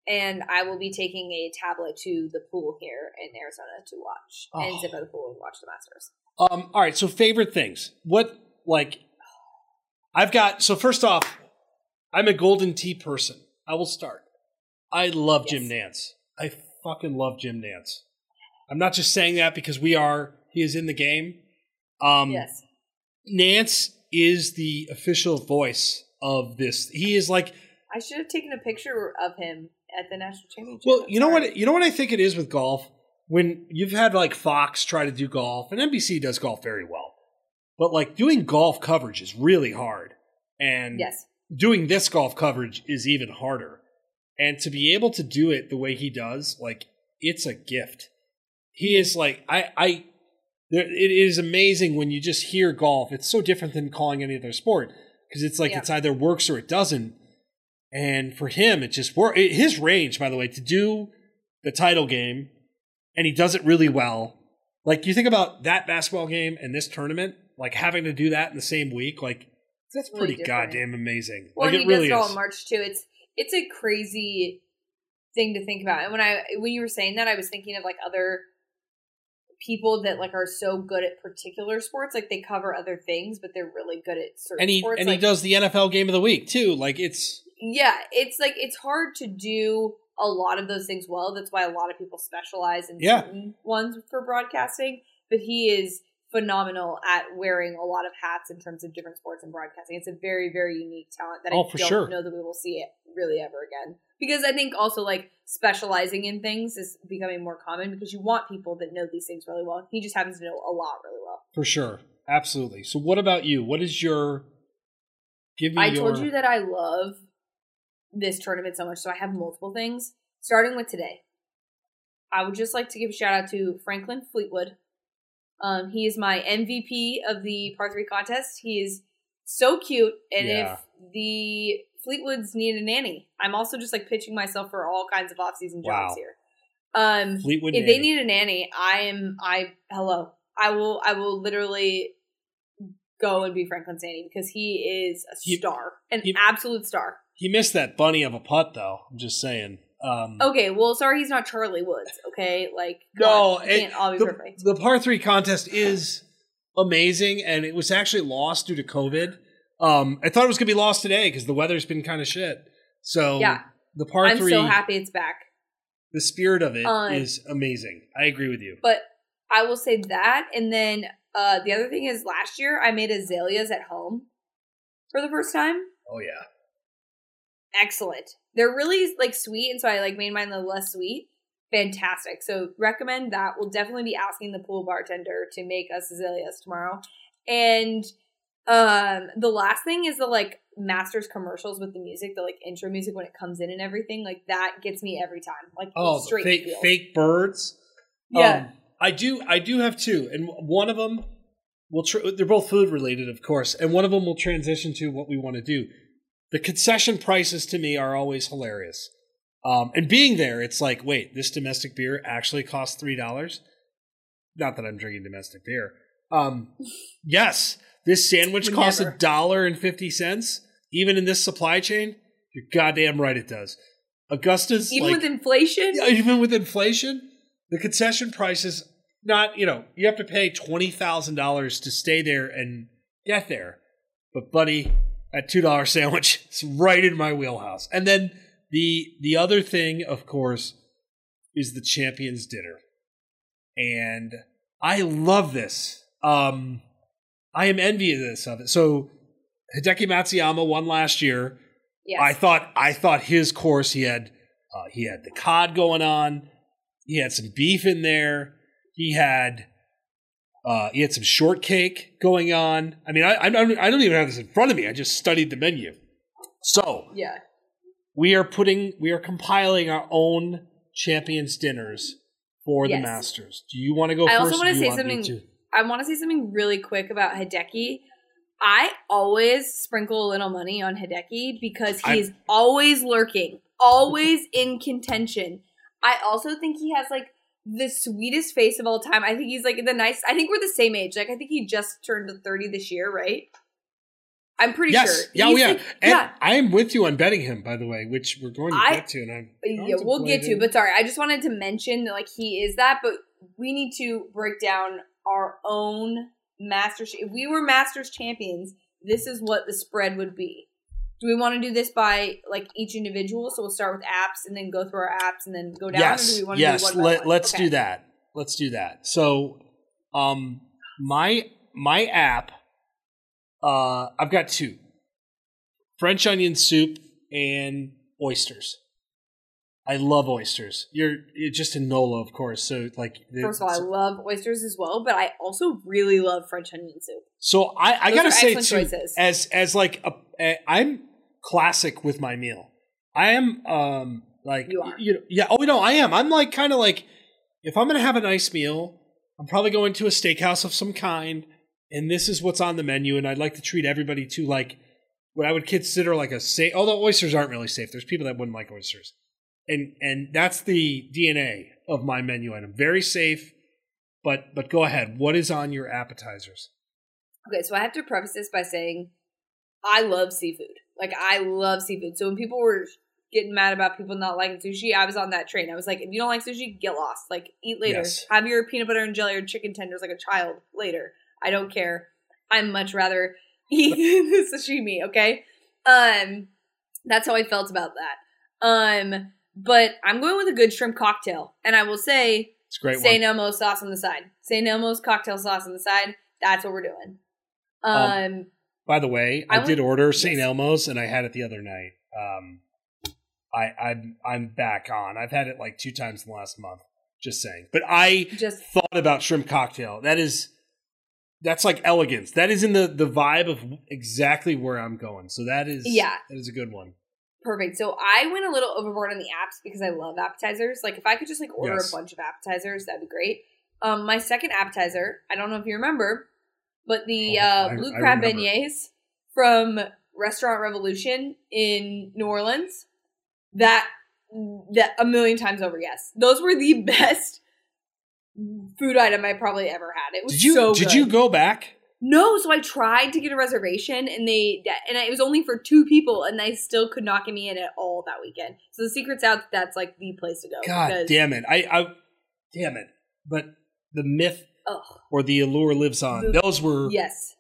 and I will be taking a tablet to the pool here in Arizona to watch oh. and sit by the pool and watch the Masters. Um, all right. So favorite things, what, like, I've got, so first off, I'm a Golden Tee person. I will start. I love yes. Jim Nance. I fucking love Jim Nance. I'm not just saying that because we are. He is in the game. Um, yes. Nance is the official voice of this. He is like. I should have taken a picture of him at the national championship. Well, you know what? You know what I think it is with golf? When you've had like Fox try to do golf, and N B C does golf very well, but like doing golf coverage is really hard, and yes. doing this golf coverage is even harder. And to be able to do it the way he does, like, it's a gift. He is like, I, I, there, it is amazing when you just hear golf. It's so different than calling any other sport, because it's like, yeah. it's either works or it doesn't. And for him, it just works. His range, by the way, to do the title game, and he does it really well. Like, you think about that basketball game and this tournament, like having to do that in the same week, like, that's really pretty different. Goddamn amazing. Well, like, and it he really does it all in March too. It's, It's a crazy thing to think about. And when I when you were saying that, I was thinking of like other people that like are so good at particular sports, like they cover other things, but they're really good at certain and he, sports. And like, he does the N F L game of the week too. Like it's yeah, it's like it's hard to do a lot of those things well. That's why a lot of people specialize in yeah. certain ones for broadcasting. But he is phenomenal at wearing a lot of hats in terms of different sports and broadcasting. It's a very, very unique talent that oh, I don't sure. know that we will see it really ever again. Because I think also like specializing in things is becoming more common, because you want people that know these things really well. He just happens to know a lot really well. For sure. Absolutely. So what about you? What is your give me I your... told you that I love this tournament so much, so I have multiple things. Starting with today, I would just like to give a shout out to Franklin Fleetwood. Um, he is my M V P of the par three contest. He is so cute. And yeah. if the Fleetwoods need a nanny, I'm also just like pitching myself for all kinds of off-season jobs wow. here. Um, Fleetwood if nanny. They need a nanny, I am, I, hello, I will, I will literally go and be Franklin's nanny, because he is a star, he, an he, absolute star. He missed that bunny of a putt though. I'm just saying. Um, okay, well, sorry he's not Charlie Woods, okay? Like, no, God, it can't all be the, perfect. The par three contest is amazing, and it was actually lost due to COVID. Um, I thought it was going to be lost today because the weather's been kind of shit. So, yeah. the par I'm three. I'm so happy it's back. The spirit of it um, is amazing. I agree with you. But I will say that, and then uh, the other thing is last year I made azaleas at home for the first time. Oh, yeah. Excellent. They're really like sweet, and so I like made mine the less sweet. Fantastic. So recommend that. We'll definitely be asking the pool bartender to make us azaleas tomorrow. And um, the last thing is the like Masters commercials with the music, the like intro music when it comes in and everything. Like that gets me every time. Like oh, straight fake, fake birds. Yeah, um, I do. I do have two, and one of them will. Tr- they're both food related, of course, and one of them will transition to what we want to do. The concession prices to me are always hilarious. Um, and being there, it's like, wait, this domestic beer actually costs three dollars? Not that I'm drinking domestic beer. Um, yes, this sandwich Never. costs a dollar and fifty cents. Even in this supply chain, you're goddamn right it does. Augusta's Even like, with inflation? Yeah, even with inflation, the concession prices, not, you know, you have to pay twenty thousand dollars to stay there and get there. But buddy... a two dollar sandwich. It's right in my wheelhouse. And then the the other thing, of course, is the Champions Dinner. And I love this. Um, I am envious of it. So Hideki Matsuyama won last year. Yes. I thought I thought his course, he had Uh, he had the C O D going on. He had some beef in there. He had uh, he had some shortcake going on. I mean, I, I I don't even have this in front of me. I just studied the menu. So yeah, we are putting we are compiling our own champions dinners for yes. the Masters. Do you want to go I first? I also want to say want something. I want to say something really quick about Hideki. I always sprinkle a little money on Hideki because he's I, always lurking, always in contention. I also think he has, like, the sweetest face of all time. I think he's, like, the nice – I think we're the same age. Like, I think he just turned thirty this year, right? I'm pretty yes. sure. Yeah, oh, yeah. Like, and yeah. I am with you on betting him, by the way, which we're going to I, get to. And I'm yeah, we'll get to. But, sorry, I just wanted to mention that, like, he is that. But we need to break down our own – Masters. If we were Masters champions, this is what the spread would be. Do we want to do this by, like, each individual? So we'll start with apps and then go through our apps and then go down. Yes, or do we want to yes. do one Let, by one? Let's okay. do that. Let's do that. So, um, my my app, uh, I've got two: French onion soup and oysters. I love oysters. You're, you're just in NOLA, of course. So, like, first of all, I love oysters as well, but I also really love French onion soup. So I, I gotta say, too, as as like a, a, I'm classic with my meal. I am um like you are. You know, yeah. Oh no, I am. I'm like kind of like if I'm gonna have a nice meal, I'm probably going to a steakhouse of some kind, and this is what's on the menu. And I'd like to treat everybody to like what I would consider like a safe. Although oysters aren't really safe. There's people that wouldn't like oysters. And and that's the D N A of my menu item. Very safe, but but go ahead. What is on your appetizers? Okay, so I have to preface this by saying I love seafood. Like, I love seafood. So when people were getting mad about people not liking sushi, I was on that train. I was like, if you don't like sushi, get lost. Like, eat later. Yes. Have your peanut butter and jelly or chicken tenders like a child later. I don't care. I'd much rather eat the sashimi, okay? Um, that's how I felt about that. Um... But I'm going with a good shrimp cocktail. And I will say, it's great say one. Nomo's sauce on the side. Say Nomo's cocktail sauce on the side. That's what we're doing. Um, um, by the way, I, I did went, order Saint Yes. Elmo's and I had it the other night. Um, I, I'm, I'm back on. I've had it like two times in the last month. Just saying. But I just thought about shrimp cocktail. That is, that's like elegance. That is in the, the vibe of exactly where I'm going. So that is, yeah. that is a good one. Perfect. So I went a little overboard on the apps because I love appetizers. Like, if I could just like order yes. a bunch of appetizers, that'd be great. Um, my second appetizer, I don't know if you remember, but the oh, uh, blue I, crab I beignets from Restaurant Revolution in New Orleans. That that a million times over, yes, those were the best food item I probably ever had. It was did you, so. Did good. you go back? No, so I tried to get a reservation, and they and it was only for two people, and they still could not get me in at all that weekend. So the secret's out. That's like the place to go. God damn it! I, I damn it! But the myth ugh. or the allure lives on. Those were yes.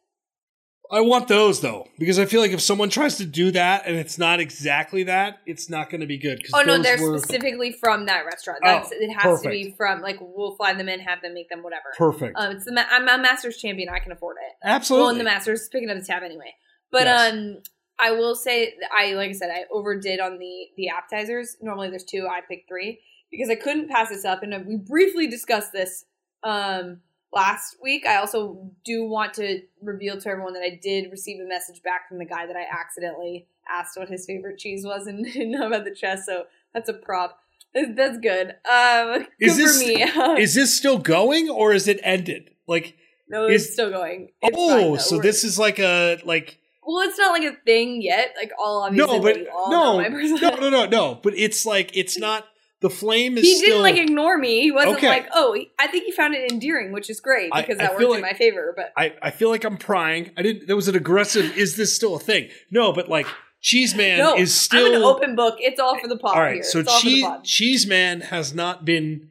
I want those though because I feel like if someone tries to do that and it's not exactly that, it's not going to be good. Oh no, they're were, specifically from that restaurant. That's, oh, it has perfect. to be from like we'll fly them in, have them make them whatever. Perfect. Um, it's the I'm a Masters champion. I can afford it. Absolutely. Well, and the Masters picking up the tab anyway. But yes. um, I will say I like I said I overdid on the the appetizers. Normally there's two. I picked three because I couldn't pass this up. And we briefly discussed this. Um. Last week, I also do want to reveal to everyone that I did receive a message back from the guy that I accidentally asked what his favorite cheese was and didn't know about the chest, so that's a prop. That's good. Um, is good this, for me. Is this still going, or is it ended? Like No, it's is, still going. It's oh, so We're, this is like a like. Well, it's not like a thing yet. Like all obviously, no, but we all no, know my no, no, no, no. But it's like it's not. The flame is He didn't, still, like, ignore me. He wasn't okay. like, oh, I think he found it endearing, which is great because I, I that worked like, in my favor. But I, I feel like I'm prying. I didn't. There was an aggressive, is this still a thing? No, but, like, Cheese Man no, is still. I'm an open book. It's all for the pot all right, here. So it's all cheese, for the pot. Cheese Man has not been,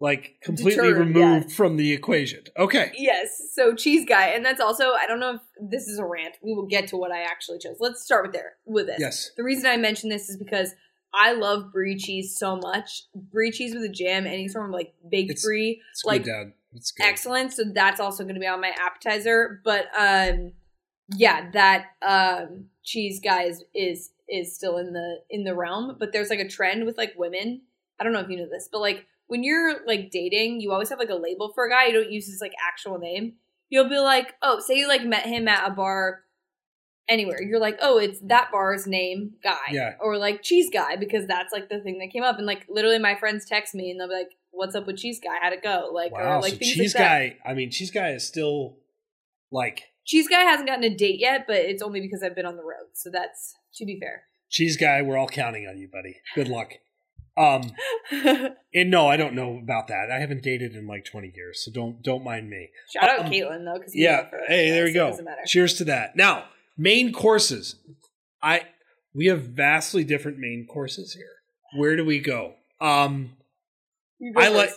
like, completely Deterred, removed yes. from the equation. Okay. Yes. So Cheese Guy. And that's also, I don't know if this is a rant. We will get to what I actually chose. Let's start with there with this. Yes. The reason I mentioned this is because I love brie cheese so much. Brie cheese with a jam, any sort of like baked it's, brie, it's like good, Dad. It's good. Excellent. So that's also going to be on my appetizer. But um, yeah, that um, cheese guy is, is is still in the in the realm, but there's like a trend with like women. I don't know if you know this, but like when you're like dating, you always have like a label for a guy. You don't use his like actual name. You'll be like, oh, say you like met him at a bar anywhere. You're like, oh, it's that bar's name guy. Yeah. Or like cheese guy, because that's like the thing that came up. And like literally my friends text me and they'll be like, what's up with cheese guy? How'd it go? Like, wow, or like so things cheese like guy, that. I mean, cheese guy is still like. Cheese guy hasn't gotten a date yet, but it's only because I've been on the road. So that's, to be fair. Cheese guy, we're all counting on you, buddy. Good luck. Um, and no, I don't know about that. I haven't dated in like twenty years, so don't don't mind me. Shout um, out Caitlin though, because yeah, hey, there we go. Cheers to that. Now, main courses. I we have vastly different main courses here. Where do we go? Um, you go I first. Let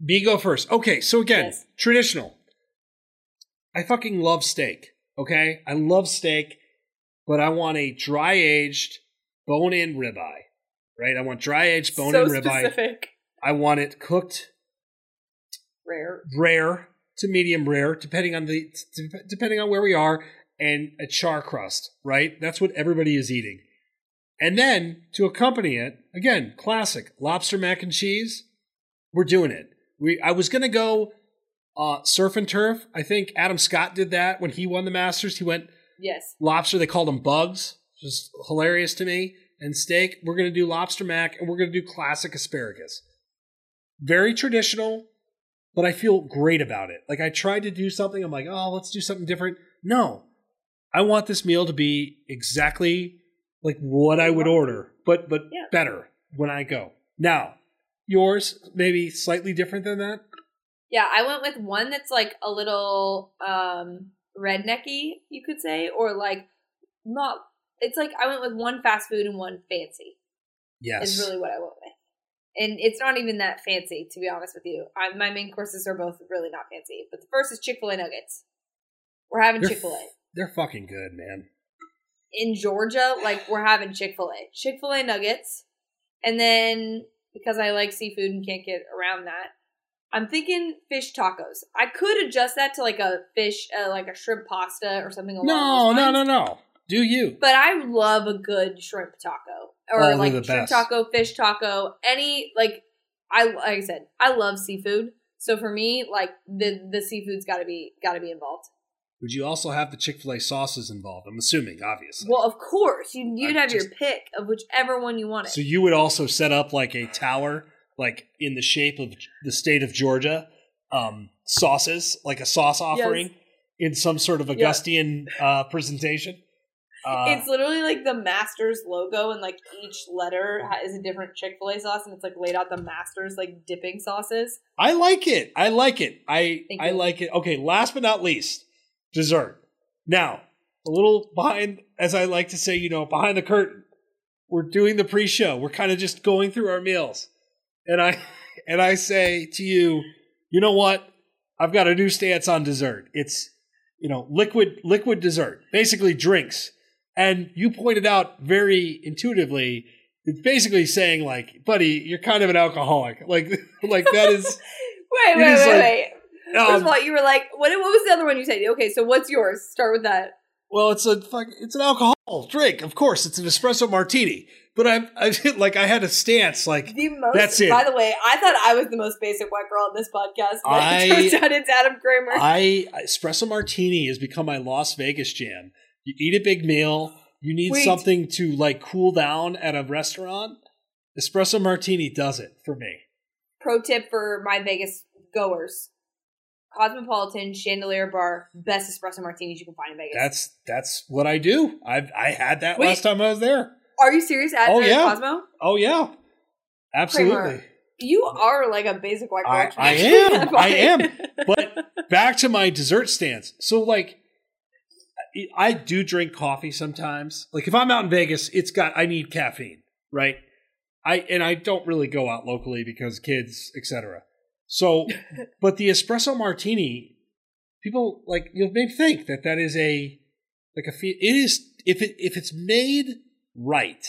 me go first. Okay, so again, yes. Traditional. I fucking love steak. Okay, I love steak, but I want a dry aged bone-in ribeye. Right, I want dry aged bone so and ribeye. I want it cooked rare, rare to medium rare, depending on the d- depending on where we are, and a char crust. Right, that's what everybody is eating. And then to accompany it, again, classic lobster mac and cheese. We're doing it. We I was gonna go uh, surf and turf. I think Adam Scott did that when he won the Masters. He went yes lobster. They called them bugs, which is hilarious to me. And steak, we're going to do lobster mac, and we're going to do classic asparagus. Very traditional, but I feel great about it. Like, I tried to do something. I'm like, oh, let's do something different. No. I want this meal to be exactly like what I would order, but but yeah. better when I go. Now, yours maybe slightly different than that? Yeah, I went with one that's like a little um, rednecky, you could say, or like not – it's like I went with one fast food and one fancy. Yes. Is really what I went with. And it's not even that fancy, to be honest with you. I, my main courses are both really not fancy. But the first is Chick-fil-A nuggets. We're having they're, Chick-fil-A. They're fucking good, man. In Georgia, like, we're having Chick-fil-A. Chick-fil-A nuggets. And then, because I like seafood and can't get around that, I'm thinking fish tacos. I could adjust that to, like, a fish, uh, like a shrimp pasta or something along those lines. No, no, no, no. Do you? But I love a good shrimp taco or oh, like shrimp best. taco, fish taco, any like I like I said, I love seafood. So for me, like the the seafood's got to be got to be involved. Would you also have the Chick-fil-A sauces involved? I'm assuming, obviously. Well, of course, you, you'd have just, your pick of whichever one you wanted. So you would also set up like a tower, like in the shape of the state of Georgia, um, sauces, like a sauce offering yes. in some sort of Augustian yes. uh, presentation. Uh, it's literally like the Masters logo, and like each letter is a different Chick-fil-A sauce, and it's like laid out the Masters like dipping sauces. I like it. I like it. I Thank I you. like it. Okay, last but not least, dessert. Now, a little behind, as I like to say, you know, behind the curtain. We're doing the pre-show. We're kind of just going through our meals, and I and I say to you, you know what? I've got a new stance on dessert. It's you know liquid liquid dessert, basically drinks. And you pointed out very intuitively, it's basically saying like, buddy, you're kind of an alcoholic. Like, like that is. wait, wait, wait, like, wait. Um, First of all, you were like, what, what was the other one you said? Okay, so what's yours? Start with that. Well, it's a it's an alcohol drink. Of course, it's an espresso martini. But I, I like, I had a stance like the most, that's it. By the way, I thought I was the most basic white girl on this podcast. But I, it turns out it's Adam Kramer. I espresso martini has become my Las Vegas jam. You eat a big meal. You need Wait. something to like cool down at a restaurant. Espresso martini does it for me. Pro tip for my Vegas goers: Cosmopolitan Chandelier Bar, best espresso martinis you can find in Vegas. That's that's what I do. I I had that Wait. last time I was there. Are you serious? At oh yeah. Cosmo? Oh yeah. Absolutely. Kramer, you are like a basic white girl. I, I am. I am. But back to my dessert stance. So like. I do drink coffee sometimes. Like if I'm out in Vegas, it's got, I need caffeine, right? I, and I don't really go out locally because kids, et cetera. So, but the espresso martini, people like, you'll maybe think that that is a, like a, it is, if it, if it's made right.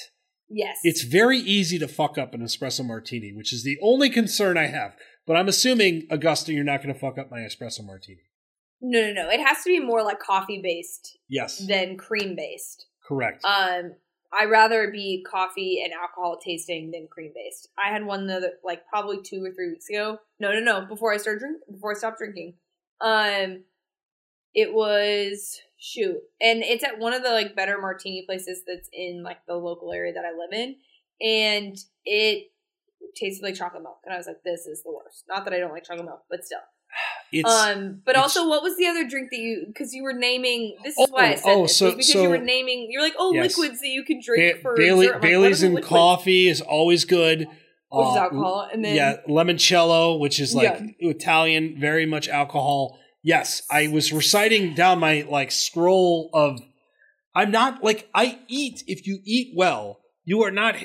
Yes. It's very easy to fuck up an espresso martini, which is the only concern I have, but I'm assuming Augusta, you're not going to fuck up my espresso martini. No, no, no. It has to be more like coffee based yes. than cream based. Correct. Um, I'd rather be coffee and alcohol tasting than cream based. I had one the other, like probably two or three weeks ago. No, no, no. Before I started drink, before I stopped drinking, um, it was shoot, and it's at one of the like better martini places that's in like the local area that I live in, and it tasted like chocolate milk, and I was like, this is the worst. Not that I don't like chocolate milk, but still. It's, um, but also, what was the other drink that you? Because you were naming. This is oh, why I said oh, this, so, because so, you were naming. You're like, oh, yes. Liquids that you can drink ba- for Bailey, dessert. Bailey's like, and liquids? Coffee is always good. Which uh, is alcohol, and then yeah, limoncello, which is like yeah. Italian, very much alcohol. Yes, I was reciting down my like scroll of. I'm not like I eat. If you eat well, you are not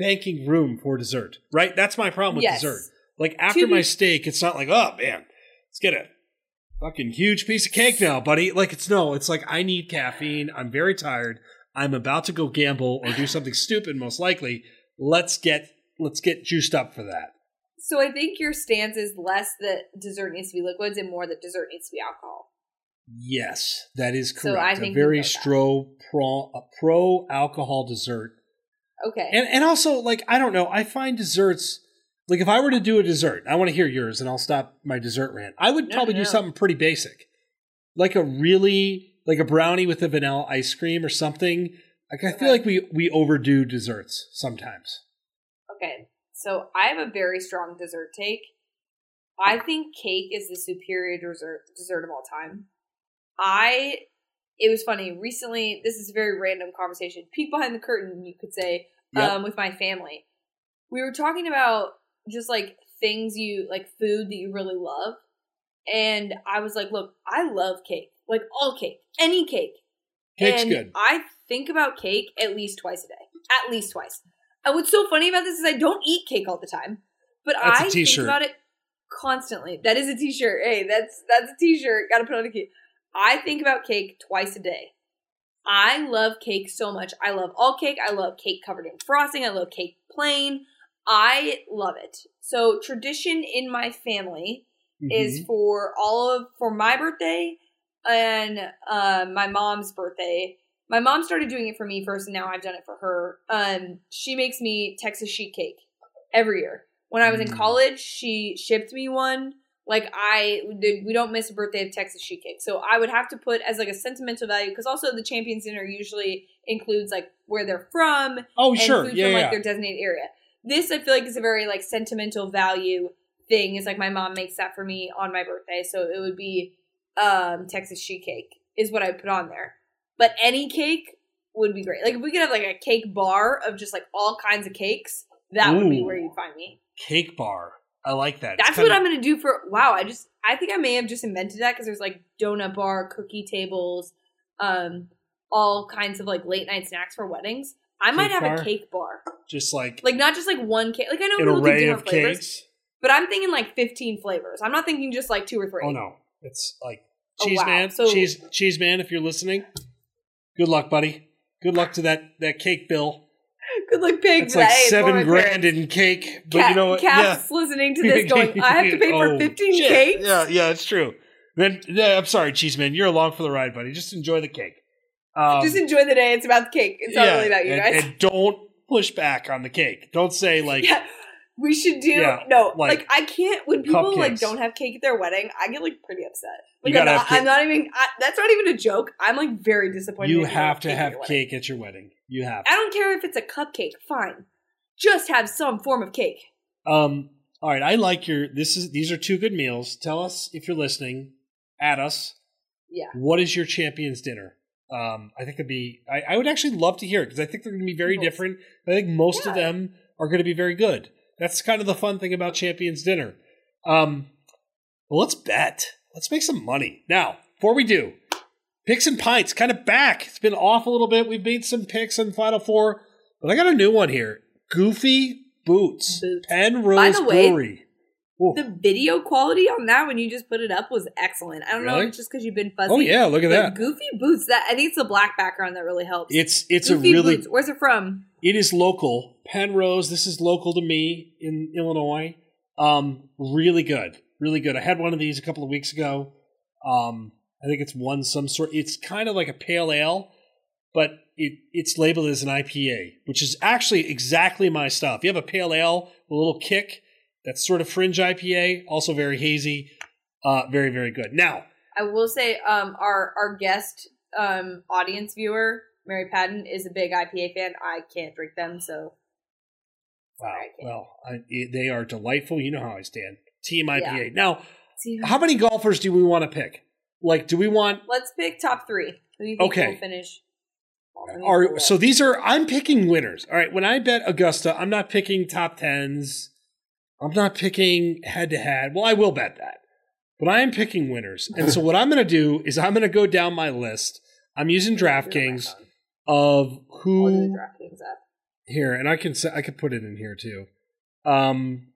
banking room for dessert, right? That's my problem with yes. dessert. Like after Two- my steak, it's not like oh man. Let's get a fucking huge piece of cake now, buddy. Like, it's no, it's like I need caffeine. I'm very tired. I'm about to go gamble or do something stupid, most likely. Let's get let's get juiced up for that. So I think your stance is less that dessert needs to be liquids and more that dessert needs to be alcohol. Yes, that is correct. So I think a very stro pro a pro alcohol dessert. Okay. And and also, like, I don't know, I find desserts. Like, if I were to do a dessert, I want to hear yours, and I'll stop my dessert rant. I would no, probably no. do something pretty basic. Like a really, like a brownie with a vanilla ice cream or something. Like, I okay. feel like we, we overdo desserts sometimes. Okay. So, I have a very strong dessert take. I think cake is the superior dessert, dessert of all time. I, it was funny, recently, this is a very random conversation. Peek behind the curtain, you could say, yep. um, with my family. We were talking about just like things you like food that you really love. And I was like, look, I love cake, like all cake, any cake. Cake's and good. I think about cake at least twice a day, at least twice. And what's so funny about this is I don't eat cake all the time, but that's I think about it constantly. That is a t-shirt. Hey, that's, that's a t-shirt. Got to put on a cake. I think about cake twice a day. I love cake so much. I love all cake. I love cake covered in frosting. I love cake plain. I love it. So tradition in my family mm-hmm. is for all of, for my birthday and uh, my mom's birthday. My mom started doing it for me first and now I've done it for her. Um, she makes me Texas sheet cake every year. When I was mm-hmm. in college, she shipped me one. Like I, we don't miss a birthday of Texas sheet cake. So I would have to put as like a sentimental value because also the Champions Dinner usually includes like where they're from. Oh, and sure. Food yeah, from yeah. like their designated area. This, I feel like, is a very, like, sentimental value thing. It's like my mom makes that for me on my birthday. So it would be um, Texas sheet cake is what I put on there. But any cake would be great. Like, if we could have, like, a cake bar of just, like, all kinds of cakes, that Ooh, would be where you'd find me. Cake bar. I like that. That's what of- I'm going to do for – wow. I just – I think I may have just invented that because there's, like, donut bar, cookie tables, um, all kinds of, like, late-night snacks for weddings. I might have bar? a cake bar. Just like... Like, not just like one cake. Like, I know people do different flavors. Cakes. But I'm thinking like fifteen flavors. I'm not thinking just like two or three. Oh, no. It's like... Cheese oh, wow. man. So, cheese, cheese man, if you're listening. Good luck, buddy. Good luck to that, that cake bill. Good luck, pig. It's like that, seven hey, grand parents. In cake. But Cat, you know what? Cap's yeah. listening to this going, I have to pay for oh, fifteen shit. Cakes? Yeah, yeah, it's true. Then yeah, I'm sorry, cheese man. You're along for the ride, buddy. Just enjoy the cake. Um, Just enjoy the day. It's about the cake. It's not yeah, really about you and, guys. And don't push back on the cake. Don't say like yeah, we should do yeah, no. Like, like I can't when people cupcakes. Like don't have cake at their wedding. I get like pretty upset. Like, I'm, not, I'm not even. I, that's not even a joke. I'm like very disappointed. You, you have to have cake at your wedding. You have. To. I don't care if it's a cupcake. Fine. Just have some form of cake. Um. All right. I like your. This is. These are two good meals. Tell us if you're listening. At us. Yeah. What is your champion's dinner? Um, I think it'd be, I, I would actually love to hear it because I think they're going to be very different. I think most yeah. of them are going to be very good. That's kind of the fun thing about Champions Dinner. Um, well, let's bet. Let's make some money. Now, before we do, picks and pints kind of back. It's been off a little bit. We've made some picks in Final Four, but I got a new one here. Goofy Boots, Boots. Penrose Brewery. Ooh. The video quality on that when you just put it up was excellent. I don't really? know if it's just because you've been fuzzy. Oh, yeah, look at that. Goofy Boots. That I think it's the black background that really helps. It's it's Goofy a really... Boots. Where's it from? It is local. Penrose. This is local to me in Illinois. Um, really good. Really good. I had one of these a couple of weeks ago. Um, I think it's one some sort. It's kind of like a pale ale, but it, it's labeled as an I P A, which is actually exactly my style. If you have a pale ale with a little kick, that's sort of fringe I P A, also very hazy, uh, very, very good. Now, I will say um, our, our guest um, audience viewer, Mary Patton, is a big I P A fan. I can't drink them, so. Wow. Well, I, they are delightful. You know how I stand. Team I P A. Yeah. Now, Team. How many golfers do we want to pick? Like, do we want? Let's pick top three. Who do you think okay. will finish? Are, so these are, I'm picking winners. All right. When I bet Augusta, I'm not picking top tens. I'm not picking head to head. Well, I will bet that. But I am picking winners. And so what I'm going to do is I'm going to go down my list. I'm using DraftKings of who. I'll do the DraftKings app. Here, and I can I could put it in here too. Um,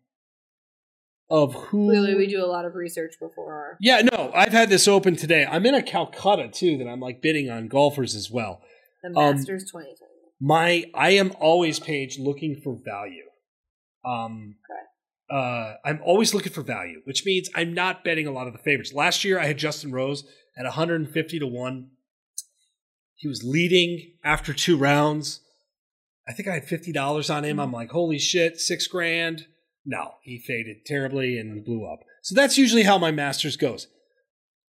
of who? Clearly, we do a lot of research before our. Yeah, no, I've had this open today. I'm in a Calcutta too that I'm like bidding on golfers as well. The Masters um, twenty twenty. My I am always page looking for value. Um, okay. Uh, I'm always looking for value, which means I'm not betting a lot of the favorites. Last year, I had Justin Rose at one hundred fifty to one. He was leading after two rounds. I think I had fifty dollars on him. I'm like, holy shit, six grand. No, he faded terribly and blew up. So that's usually how my Masters goes.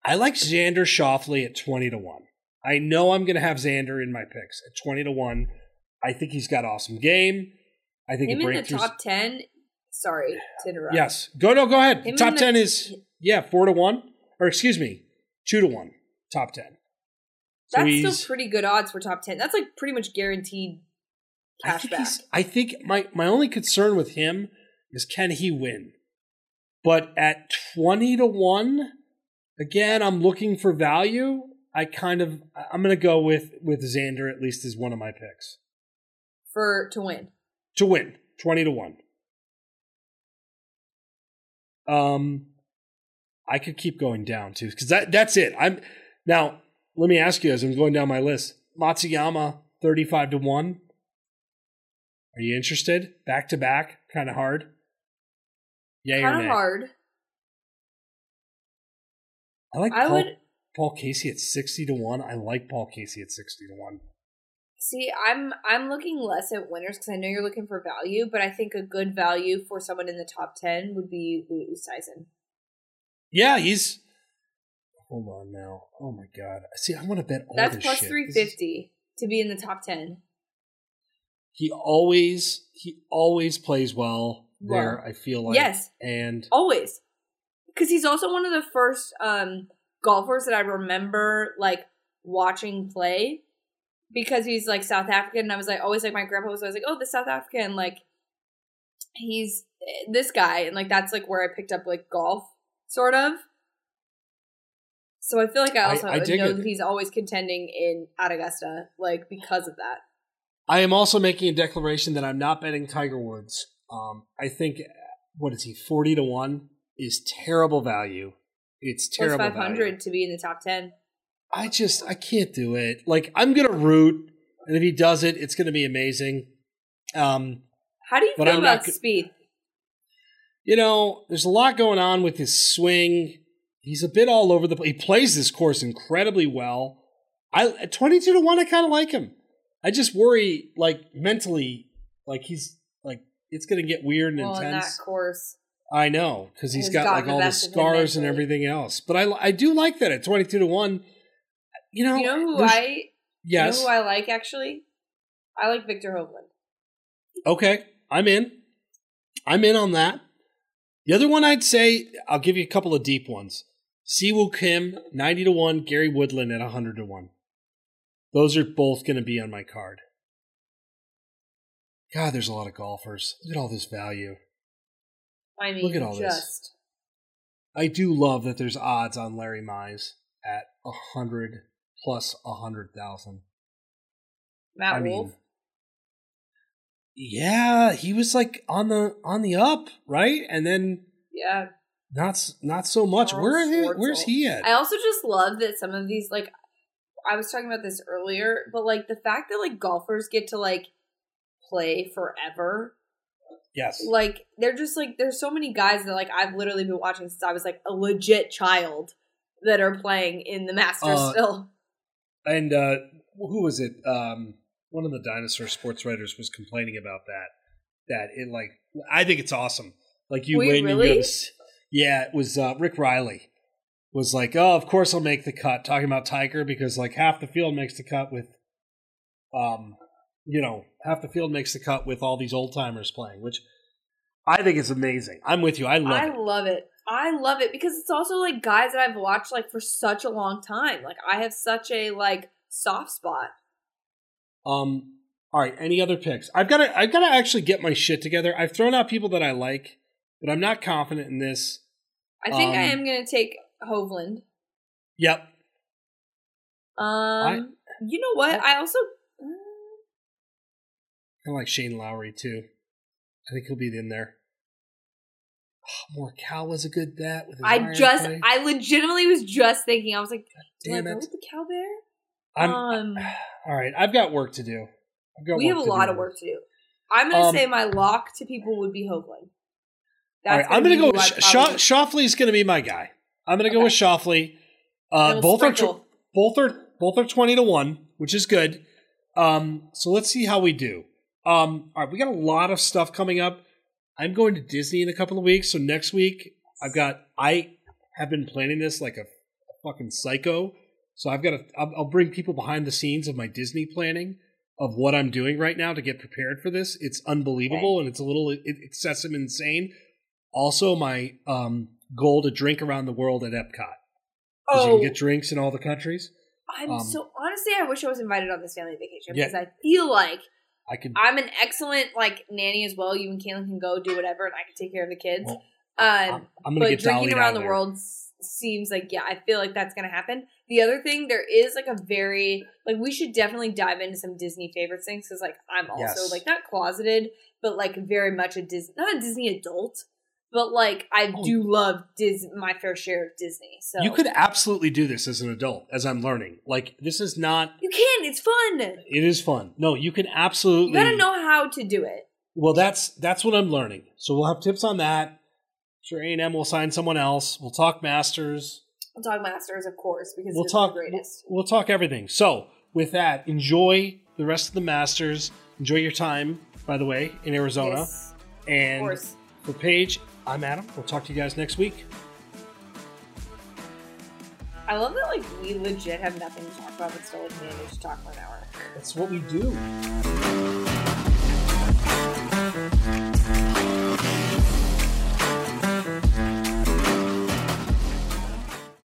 I like Xander Schauffele at twenty to one. I know I'm going to have Xander in my picks at twenty to one. I think he's got awesome game. I think him in the top ten. Sorry to interrupt. Yes. Go, no, go ahead. Him top ten the- is, yeah, four to one. Or excuse me, two to one, top ten. So that's still pretty good odds for top ten. That's like pretty much guaranteed. I think, he's, I think my, my only concern with him is can he win? But at twenty to one, again, I'm looking for value. I kind of I'm going to go with, with Xander at least as one of my picks. For to win. To win, twenty to one. Um I could keep going down too cuz that that's it. I'm now, let me ask you as I'm going down my list. Matsuyama thirty-five to one. Are you interested? Back to back, kind of hard. Yeah, kind of hard. I like I Paul, would, Paul Casey at sixty to one. I like Paul Casey at sixty to one. See, I'm I'm looking less at winners because I know you're looking for value, but I think a good value for someone in the top ten would be Ustaisen. Yeah, he's. Hold on now. Oh my god! See, I want to bet all that's this plus shit. three fifty is... to be in the top ten. He always he always plays well there, yeah. I feel like. Yes, and always. Because he's also one of the first um, golfers that I remember like watching play because he's like South African. And I was like always like my grandpa was always like, oh, the South African. Like he's this guy. And like that's like where I picked up like golf sort of. So I feel like I also I, I know it. That he's always contending in at Augusta like because of that. I am also making a declaration that I'm not betting Tiger Woods. Um, I think, what is he, forty to one is terrible value. It's terrible value. Plus five hundred to be in the top ten. I just, I can't do it. Like, I'm going to root, and if he does it, it's going to be amazing. Um, How do you feel I'm about not, Speed? You know, there's a lot going on with his swing. He's a bit all over the place. He plays this course incredibly well. I twenty-two to one, I kind of like him. I just worry, like, mentally, like, he's, like, it's going to get weird and well, intense. On that course. I know, because he's, he's got, like, all the scars and everything else. But I, I do like that at twenty-two to one. You know, you know who I yes. You know who I like, actually? I like Victor Hovland. Okay, I'm in. I'm in on that. The other one I'd say, I'll give you a couple of deep ones. Siwoo Kim, ninety to one, Gary Woodland at one hundred to one. Those are both going to be on my card. God, there's a lot of golfers. Look at all this value. I mean, look at all just. This. I do love that there's odds on Larry Mize at a hundred plus a hundred thousand. Matt I Wolf. Mean, yeah, he was like on the on the up, right? And then yeah, not not so much. Charles Where are he, where's he at? I also just love that some of these like. I was talking about this earlier, but like the fact that like golfers get to like play forever. Yes. Like they're just like, there's so many guys that like I've literally been watching since I was like a legit child that are playing in the Masters uh, still. And uh, who was it? Um, one of the dinosaur sports writers was complaining about that. That it like I think it's awesome. Like you wait, win really? You to, yeah, it was uh, Rick Riley was like, oh, of course I'll make the cut. Talking about Tiger because like half the field makes the cut with, um, you know, half the field makes the cut with all these old timers playing, which I think is amazing. I'm with you. I love I it. I love it. I love it because it's also like guys that I've watched like for such a long time. Like I have such a like soft spot. Um. All right. Any other picks? I've got to. I've got to actually get my shit together. I've thrown out people that I like, but I'm not confident in this. I think um, I am going to take Hovland. Yep. Um. I, you know what? I, I also uh, kind of like Shane Lowry too. I think he'll be in there. Oh, Morikawa was a good bet. With I just. Play. I legitimately was just thinking. I was like, do I go with the Cow Bear? I'm, um. All right. I've got work to do. We have a lot of work to do. I'm going to um, say my lock to people would be Hoagland. That's all right, gonna I'm going to go with Sho- Shoffley's going to be my guy. I'm going to okay. go with Shoffley. Uh, both sprinkle. are tr- both are both are twenty to one, which is good. Um, so let's see how we do. Um, all right, we got a lot of stuff coming up. I'm going to Disney in a couple of weeks, so next week I've got. I have been planning this like a, a fucking psycho. So I've got. A, I'll, I'll bring people behind the scenes of my Disney planning. Of what I'm doing right now to get prepared for this. It's unbelievable, okay. and it's a little excessive and insane. Also, my um, goal to drink around the world at Epcot. Because oh. you can get drinks in all the countries. I'm um, so honestly, I wish I was invited on this family vacation yeah. because I feel like I could, I'm an excellent like nanny as well. You and Caitlin can go do whatever, and I can take care of the kids. Well, um, I'm, I'm gonna but get drinking around the there. world seems like yeah, I feel like that's gonna happen. The other thing, there is like a very, like we should definitely dive into some Disney favorites things because like I'm also yes. like not closeted, but like very much a Disney, not a Disney adult, but like I oh. do love Dis my fair share of Disney. So you could absolutely do this as an adult, as I'm learning. Like this is not. You can, it's fun. It is fun. No, you can absolutely. You gotta know how to do it. Well, that's, that's what I'm learning. So we'll have tips on that. I'm sure A and M will sign someone else. We'll talk Masters. We'll talk Masters, of course, because we'll it's talk, the greatest. We'll talk everything. So, with that, enjoy the rest of the Masters. Enjoy your time, by the way, in Arizona. Yes, and of course. For Paige, I'm Adam. We'll talk to you guys next week. I love that, like, we legit have nothing to talk about, but still, like, manage to talk for an hour. That's what we do.